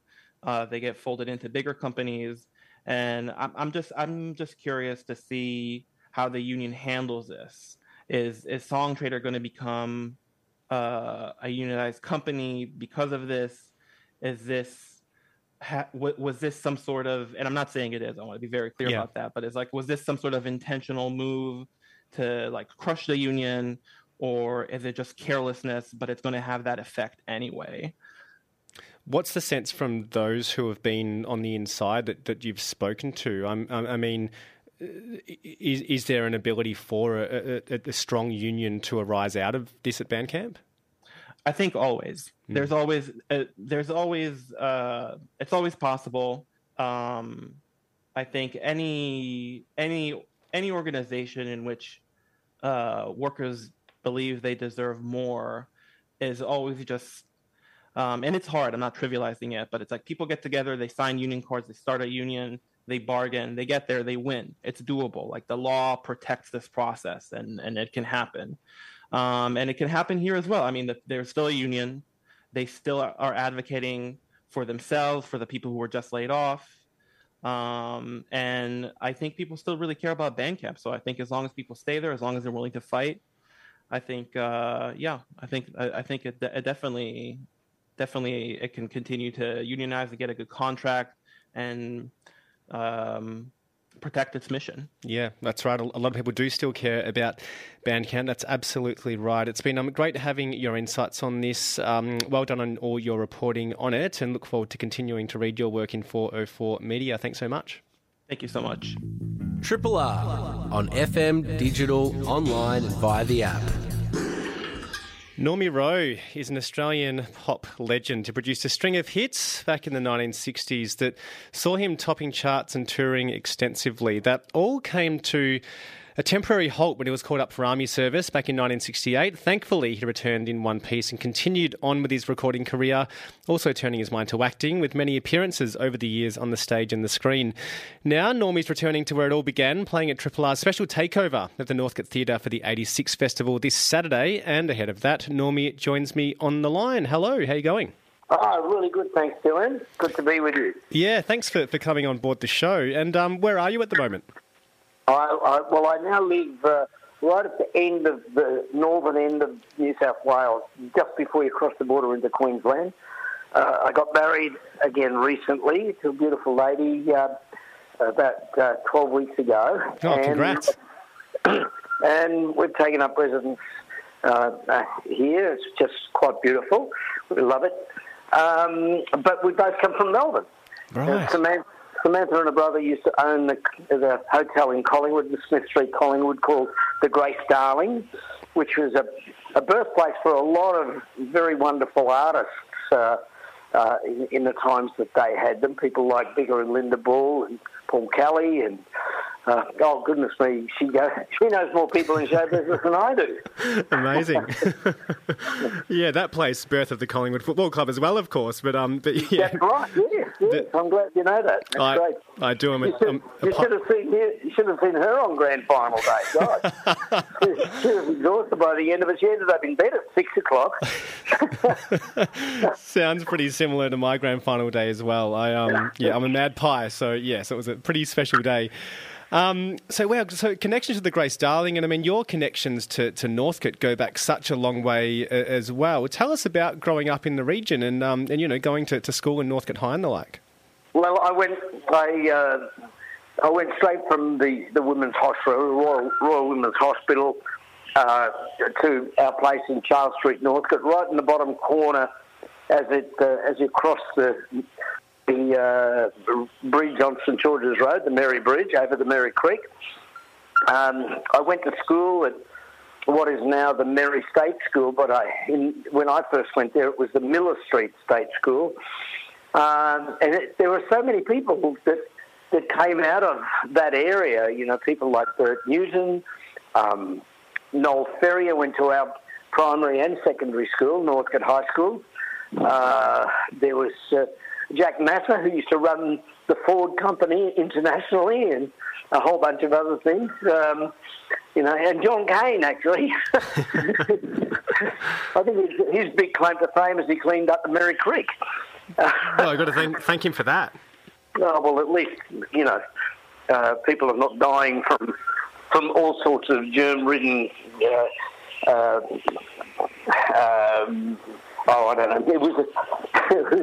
They get folded into bigger companies. And I'm just curious to see how the union handles this. Is Songtradr going to become a unionized company because of this? Was this some sort of? And I'm not saying it is. I want to be very clear about that. But it's like, was this some sort of intentional move to like crush the union, or is it just carelessness, but it's going to have that effect anyway? What's the sense from those who have been on the inside that you've spoken to? I mean, is there an ability for a strong union to arise out of this at Bandcamp? I think always. It's always possible. I think any organization in which workers believe they deserve more is always just, and it's hard, I'm not trivializing it, but it's like people get together, they sign union cards, they start a union, they bargain, they get there, they win. It's doable. Like the law protects this process and it can happen. And it can happen here as well. I mean, there's still a union. They still are advocating for themselves, for the people who were just laid off. And I think people still really care about Bandcamp. So I think as long as people stay there, as long as they're willing to fight, I think it definitely it can continue to unionize and get a good contract and, protect its mission. Yeah, that's right. A lot of people do still care about Bandcamp. That's absolutely right. It's been great having your insights on this. Well done on all your reporting on it, and look forward to continuing to read your work in 404 Media. Thanks so much. Thank you so much. Triple R on FM, digital, online and via the app. Normie Rowe is an Australian pop legend who produced a string of hits back in the 1960s that saw him topping charts and touring extensively. That all came to a temporary halt when he was called up for army service back in 1968. Thankfully, he returned in one piece and continued on with his recording career, also turning his mind to acting with many appearances over the years on the stage and the screen. Now, Normie's returning to where it all began, playing at Triple R's special takeover at the Northcote Theatre for the 86 Festival this Saturday. And ahead of that, Normie joins me on the line. Hello, how are you going? Oh, really good, thanks, Dylan. Good to be with you. Yeah, thanks for coming on board the show. And where are you at the moment? I now live right at the end of the northern end of New South Wales, just before you cross the border into Queensland. I got married again recently to a beautiful lady about 12 weeks ago. Oh, and, congrats. And we've taken up residence here. It's just quite beautiful. We love it. But we both come from Melbourne. Right. Samantha and her brother used to own the hotel in Collingwood, the Smith Street Collingwood, called The Grace Darling, which was a birthplace for a lot of very wonderful artists in the times that they had them. People like Bigger and Linda Ball and Paul Kelly and, oh, goodness me, she knows more people in show business than I do. Amazing. Yeah, that place, birth of the Collingwood Football Club as well, of course. But yeah. That's right, yes. I'm glad you know that. That's great. I do. You should have seen her on grand final day, God. She was exhausted by the end of it. She ended up in bed at 6 o'clock. Sounds pretty similar to my grand final day as well. I'm a mad pie, so yes, it was a pretty special day. So connections to the Grace Darling, and I mean your connections to Northcote go back such a long way as well. Tell us about growing up in the region and going to school in Northcote High and the like. Well, I went straight from the Women's Hospital, Royal Women's Hospital, to our place in Charles Street, Northcote, right in the bottom corner as you cross the bridge on St George's Road, the Merri Bridge, over the Merri Creek. I went to school at what is now the Merri State School, but when I first went there, it was the Miller Street State School. There were so many people that came out of that area, people like Bert Newton, Noel Ferrier went to our primary and secondary school, Northcote High School. There was... Jack Matter, who used to run the Ford Company internationally and a whole bunch of other things, and John Cain, actually. I think his big claim to fame is he cleaned up the Merri Creek. Well, I've got to thank him for that. Oh, well, at least, people are not dying from all sorts of germ-ridden... I don't know. It was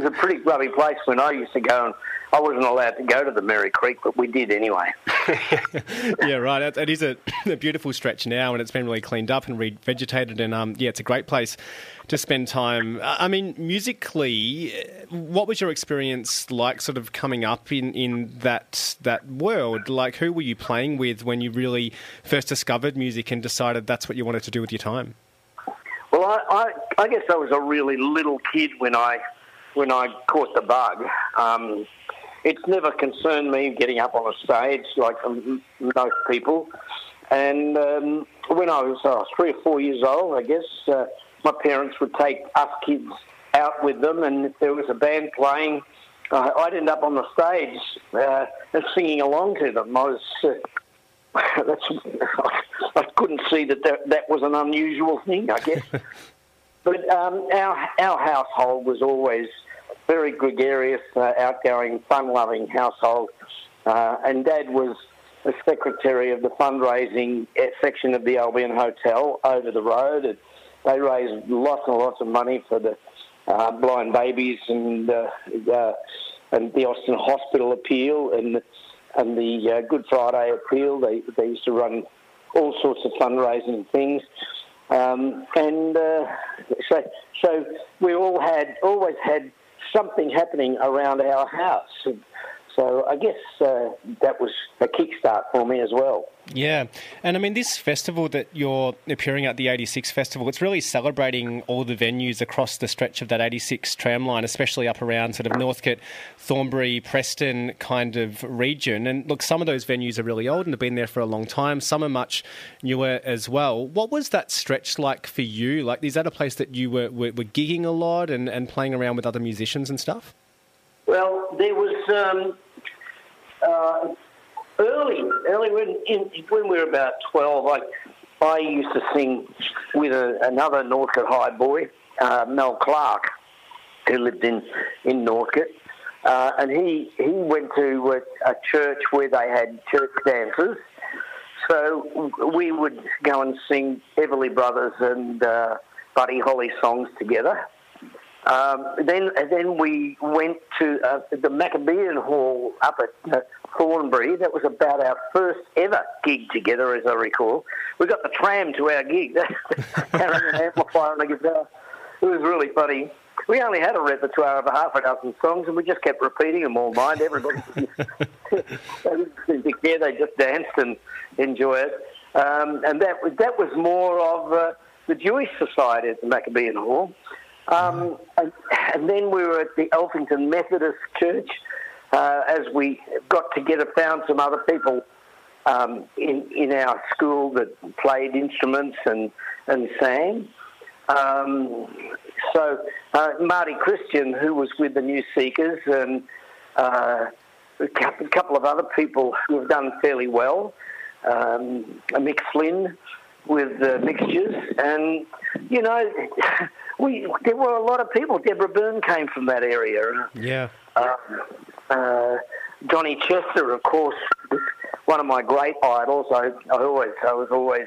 a pretty grubby place when I used to go, and I wasn't allowed to go to the Merri Creek, but we did anyway. Yeah, right. It is a beautiful stretch now, and it's been really cleaned up and revegetated, and it's a great place to spend time. I mean, musically, what was your experience like, sort of coming up in that world? Like, who were you playing with when you really first discovered music and decided that's what you wanted to do with your time? Well, I guess I was a really little kid when I caught the bug. It's never concerned me getting up on a stage like most people. And when I was 3 or 4 years old, I guess, my parents would take us kids out with them, and if there was a band playing, I'd end up on the stage and singing along to them. I was... I couldn't see that was an unusual thing, I guess. But our household was always very gregarious, outgoing, fun-loving household. And Dad was the secretary of the fundraising section of the Albion Hotel over the road. And they raised lots and lots of money for the blind babies and the Austin Hospital appeal and the Good Friday appeal. They used to run all sorts of fundraising things. So we always had something happening around our house. So I guess that was a kickstart for me as well. Yeah, and I mean, this festival that you're appearing at, the 86 Festival, it's really celebrating all the venues across the stretch of that 86 tramline, especially up around sort of Northcote, Thornbury, Preston kind of region. And look, some of those venues are really old and have been there for a long time. Some are much newer as well. What was that stretch like for you? Like, is that a place that you were gigging a lot and playing around with other musicians and stuff? Well, there was... Early when we were about 12, I used to sing with another Northcote High boy, Mel Clark, who lived in Northcote, and he went to a church where they had church dances. So we would go and sing Everly Brothers and Buddy Holly songs together. Then we went to the Maccabean Hall up at Thornbury. That was about our first ever gig together, as I recall. We got the tram to our gig, carrying an amplifier and a guitar. It was really funny. We only had a repertoire of half a dozen songs, and we just kept repeating them all night. Everybody, they just danced and enjoyed it. And that was more of the Jewish Society at the Maccabean Hall. And then we were at the Elphington Methodist Church. As we got together, found some other people in our school that played instruments and sang. So Marty Christian, who was with the New Seekers, and a couple of other people who have done fairly well, Mick Flynn with Mixtures, and, you know... There were a lot of people. Deborah Byrne came from that area. Yeah. Johnny Chester, of course, was one of my great idols. I was always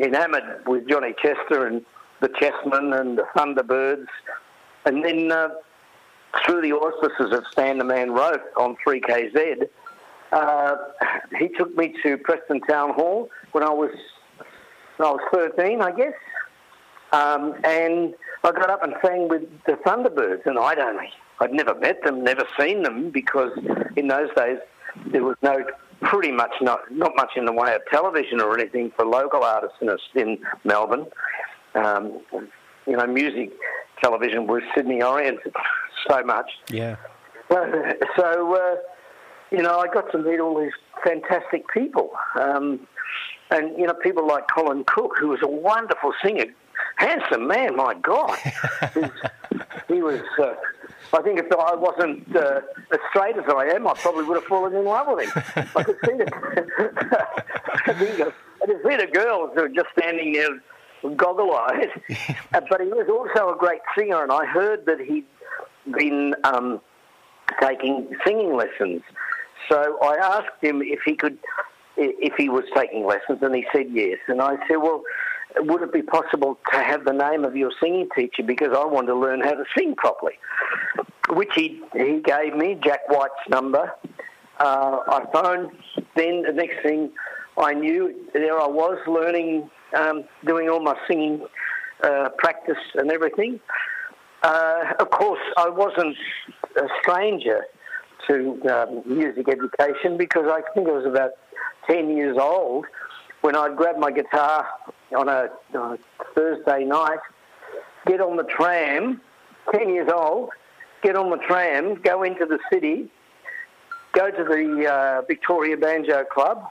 enamoured with Johnny Chester and the Chessmen and the Thunderbirds. And then through the auspices of Stan the Man Rowe on 3KZ, he took me to Preston Town Hall when I was 13, I guess. And I got up and sang with the Thunderbirds, and I'd never met them, never seen them, because in those days there was not much in the way of television or anything for local artists in Melbourne. Music television was Sydney oriented so much. Yeah. So I got to meet all these fantastic people, and people like Colin Cook, who was a wonderful singer. Handsome man, my God. He was, I think if I wasn't as straight as I am, I probably would have fallen in love with him. I could see the girls who were just standing there goggle-eyed. But he was also a great singer, and I heard that he'd been taking singing lessons. So I asked him if he was taking lessons, and he said yes. And I said, well... would it be possible to have the name of your singing teacher, because I want to learn how to sing properly, which he gave me, Jack White's number. I phoned, then the next thing I knew, there I was learning, doing all my singing practice and everything. Of course, I wasn't a stranger to music education, because I think I was about 10 years old when I'd grab my guitar on a Thursday night, get on the tram, 10 years old, get on the tram, go into the city, go to the Victoria Banjo Club,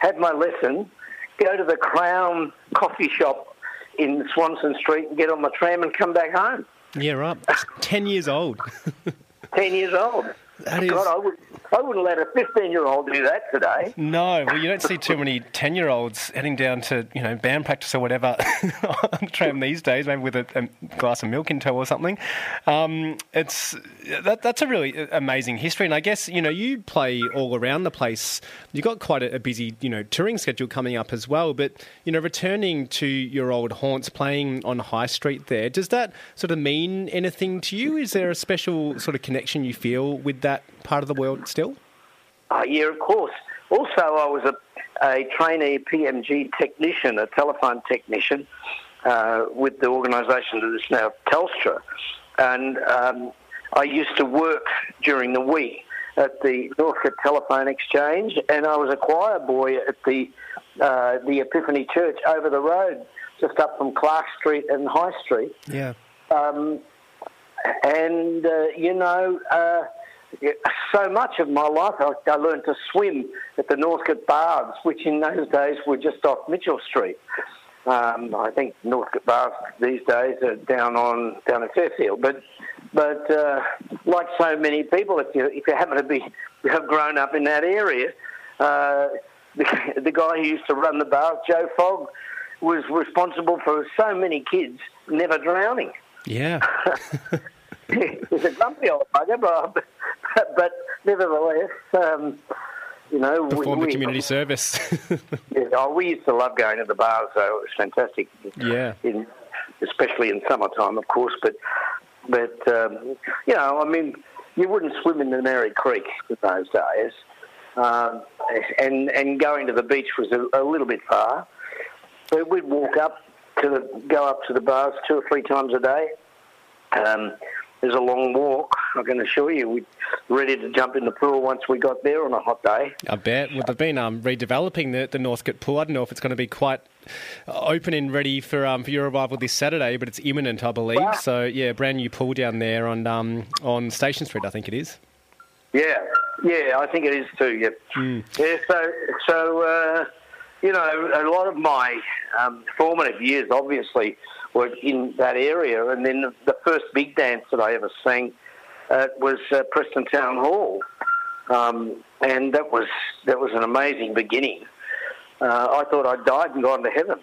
have my lesson, go to the Crown coffee shop in Swanson Street and get on the tram and come back home. Yeah, right. 10 years old. 10 years old. That is... God, I wouldn't let a 15-year-old do that today. No, well, you don't see too many 10-year-olds heading down to, band practice or whatever on the tram these days, maybe with a glass of milk in tow or something. That's a really amazing history. And I guess, you play all around the place. You've got quite a busy, touring schedule coming up as well. But, returning to your old haunts, playing on High Street there, does that sort of mean anything to you? Is there a special sort of connection you feel with that part of the world still? Yeah, of course. Also, I was a trainee PMG technician, a telephone technician with the organisation that is now Telstra. And I used to work during the week at the Northcote Telephone Exchange, and I was a choir boy at the Epiphany Church over the road, just up from Clark Street and High Street. Yeah. So much of my life, I learned to swim at the Northcote Baths, which in those days were just off Mitchell Street. I think Northcote Baths these days are down at Fairfield. But like so many people, if you happen to have grown up in that area, the guy who used to run the baths, Joe Fogg, was responsible for so many kids never drowning. Yeah. He's a grumpy old bugger, but nevertheless, performed the community service. We used to love going to the bars, though. It was fantastic. Yeah. Especially in summertime, of course. But you wouldn't swim in the Merri Creek in those days. And going to the beach was a little bit far. So we'd go up to the bars 2 or 3 times a day. It was a long walk, I can assure you. We were ready to jump in the pool once we got there on a hot day. I bet. Well, they've been redeveloping the Northcote pool. I don't know if it's going to be quite open and ready for your arrival this Saturday, but it's imminent, I believe. Wow. So, yeah, brand new pool down there on Station Street, I think it is. Yeah, I think it is too, yeah. Mm. Yeah, a lot of my formative years, obviously, were in that area, and then the first big dance that I ever sang was Preston Town Hall, and that was an amazing beginning. I thought I'd died and gone to heaven.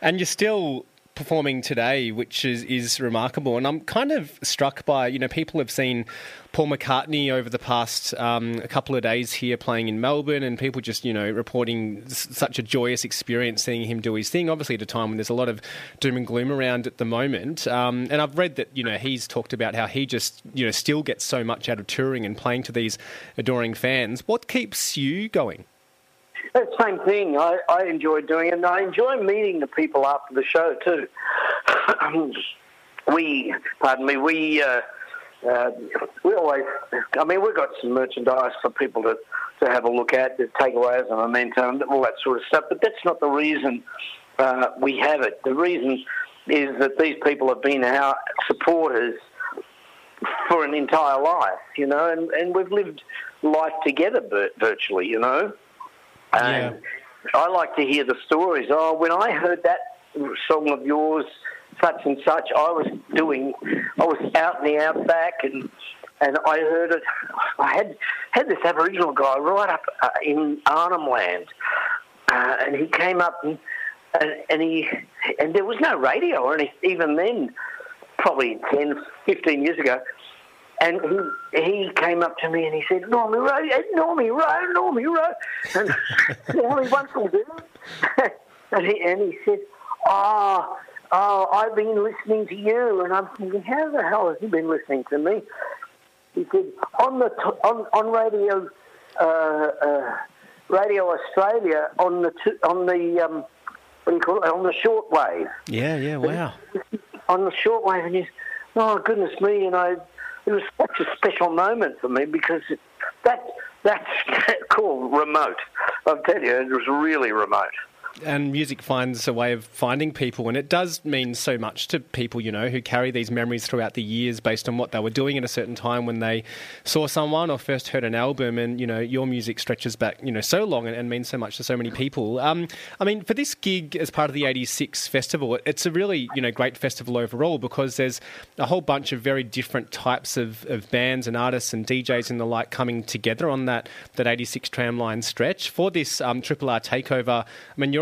And you're still performing today, which is remarkable, and I'm kind of struck by, people have seen Paul McCartney over the past a couple of days here playing in Melbourne, and people just, reporting such a joyous experience seeing him do his thing, obviously at a time when there's a lot of doom and gloom around at the moment. And I've read that, he's talked about how he just, still gets so much out of touring and playing to these adoring fans. What keeps you going? That same thing. I enjoy doing it, and I enjoy meeting the people after the show too. We've got some merchandise for people to have a look at, to take away as a memento and all that sort of stuff, but that's not the reason we have it. The reason is that these people have been our supporters for an entire life, and we've lived life together virtually, And yeah. I like to hear the stories. Oh, when I heard that song of yours, such and such, I was out in the outback, and I heard it. I had this Aboriginal guy right up in Arnhem Land, and he came up and there was no radio or anything, even then, probably 10, 15 years ago. And he came up to me and he said, Normie Rowe. And Normie Wonderful did. And he said, I've been listening to you. And I'm thinking, how the hell has he been listening to me? He said, on radio, Radio Australia, on the shortwave. Yeah, wow. On the shortwave, and he said, oh goodness me, It was such a special moment for me because that's called remote. I'll tell you, it was really remote. And music finds a way of finding people, and it does mean so much to people, who carry these memories throughout the years based on what they were doing at a certain time when they saw someone or first heard an album, and, your music stretches back, so long and means so much to so many people. For this gig as part of the 86 Festival, it's a really, great festival overall because there's a whole bunch of very different types of bands and artists and DJs and the like coming together on that 86 tramline stretch. For this Triple R Takeover,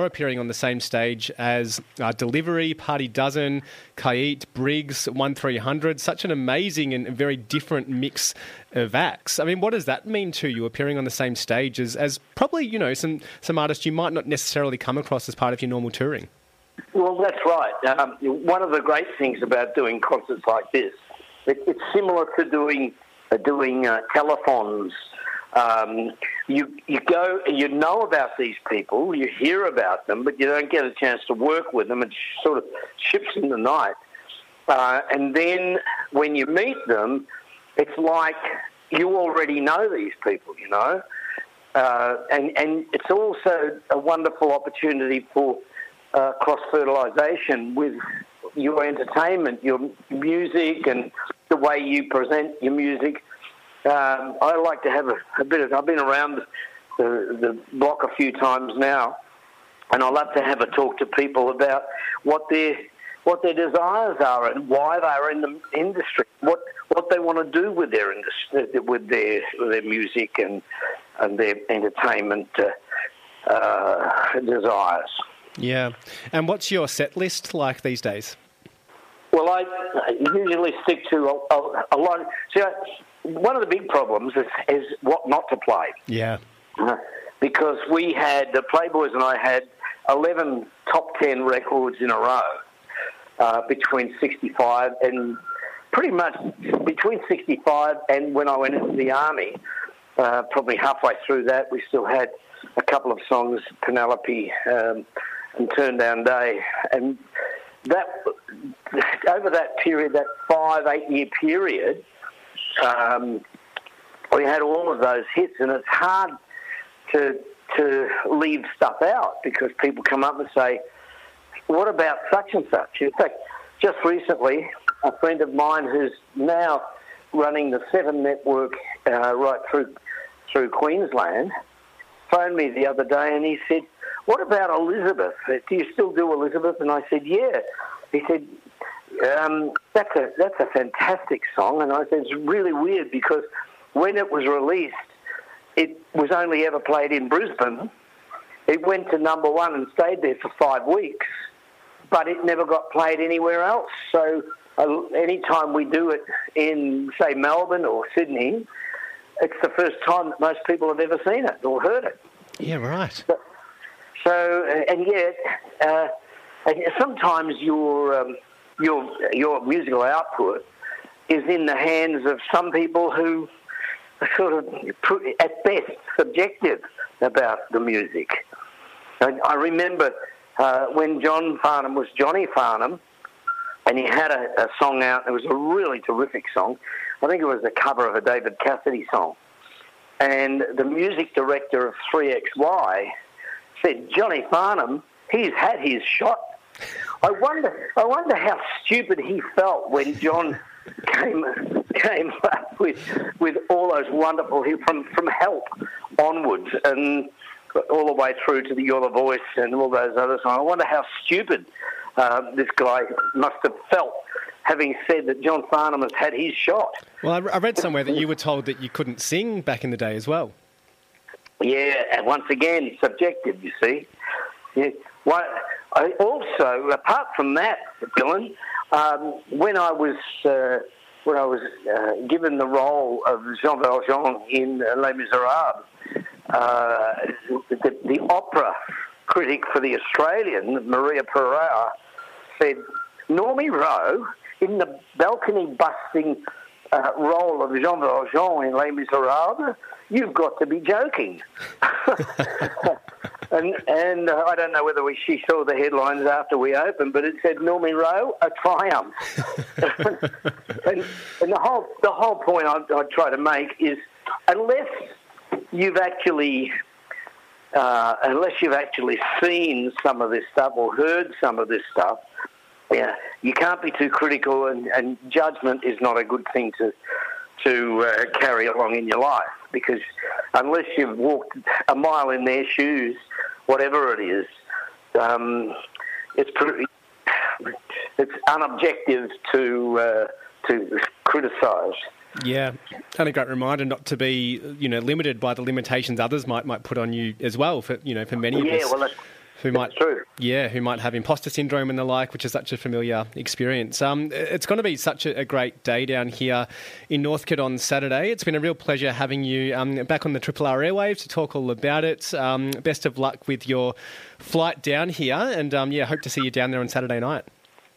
you're appearing on the same stage as Delivery, Party Dozen, Kayit, Briggs, 1300, such an amazing and very different mix of acts. What does that mean to you, appearing on the same stage as probably, some artists you might not necessarily come across as part of your normal touring? Well, that's right. One of the great things about doing concerts like this, it's similar to doing telethons. You go, you know about these people, you hear about them, but you don't get a chance to work with them. It sort of ships in the night. And then when you meet them, it's like you already know these people, you know. And it's also a wonderful opportunity for cross-fertilisation with your entertainment, your music and the way you present your music. I like to have a bit of... I've been around the block a few times now, and I love to have a talk to people about what their desires are and why they are in the industry, what they want to do with their industry, with their music and their entertainment desires. Yeah, and what's your set list like these days? Well, I usually stick to a lot. See, one of the big problems is what not to play. Yeah, because we had the Playboys and I had 11 top 10 records in a row. Between 65 and pretty much between 65 and when I went into the army, probably halfway through that, we still had a couple of songs, Penelope and Turn Down Day. And that over that period, that 5-8 year period, we had all of those hits, and it's hard to leave stuff out because people come up and say, what about such and such? In fact, just recently, a friend of mine who's now running the Seven Network right through Queensland phoned me the other day and he said, what about Elizabeth? Do you still do Elizabeth? And I said, yeah. He said, that's a fantastic song. And I said, it's really weird because when it was released, it was only ever played in Brisbane. It went to number one and stayed there for 5 weeks. But it never got played anywhere else. So any time we do it in, say, Melbourne or Sydney, it's the first time that most people have ever seen it or heard it. Yeah, right. And sometimes your musical output is in the hands of some people who are sort of, at best, subjective about the music. And I remember... when John Farnham was Johnny Farnham, and he had a song out, it was a really terrific song. I think it was the cover of a David Cassidy song. And the music director of 3XY said, Johnny Farnham, he's had his shot. I wonder how stupid he felt when John came up with all those wonderful hits from Help onwards and all the way through to the You're the Voice and all those other songs. I wonder how stupid this guy must have felt having said that John Farnham has had his shot. Well, I read somewhere that you were told that you couldn't sing back in the day as well. Yeah, and once again, subjective, you see. Yeah. Well, I also, apart from that, Dylan, when I was given the role of Jean Valjean in Les Miserables, the opera critic for The Australian, Maria Pereira, said, Normie Rowe, in the balcony-busting role of Jean Valjean in Les Miserables, you've got to be joking. and I don't know whether she saw the headlines after we opened, but it said, Normie Rowe, a triumph. and the whole point I try to make is, unless you've actually seen some of this stuff or heard some of this stuff, yeah, you can't be too critical, and judgment is not a good thing to carry along in your life, because unless you've walked a mile in their shoes, whatever it is, it's unobjective to criticise. Yeah, and a great reminder not to be, limited by the limitations others might put on you as well. For many of us, who might have imposter syndrome and the like, which is such a familiar experience. It's going to be such a great day down here in Northcote on Saturday. It's been a real pleasure having you back on the Triple R airwaves to talk all about it. Best of luck with your flight down here, and hope to see you down there on Saturday night.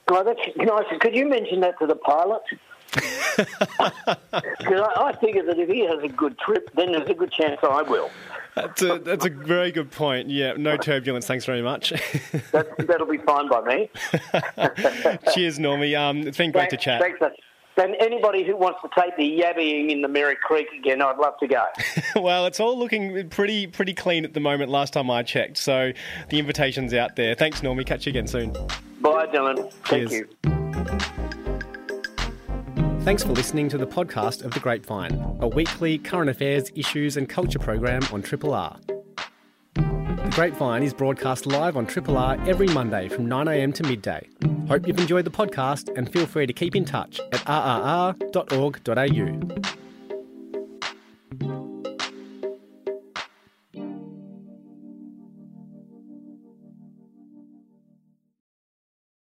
Oh, that's nice. Could you mention that to the pilot? Because I figure that if he has a good trip, then there's a good chance I will. That's a very good point. Yeah, no turbulence. Thanks very much. That'll be fine by me. Cheers, Normie. It's been great to chat. Thanks. And anybody who wants to take the yabbying in the Merri Creek again, I'd love to go. Well, it's all looking pretty clean at the moment last time I checked. So the invitation's out there. Thanks, Normie. Catch you again soon. Bye, Dylan. Thank you. Thanks for listening to the podcast of The Grapevine, a weekly current affairs, issues and culture program on Triple R. The Grapevine is broadcast live on Triple R every Monday from 9am to midday. Hope you've enjoyed the podcast and feel free to keep in touch at rrr.org.au.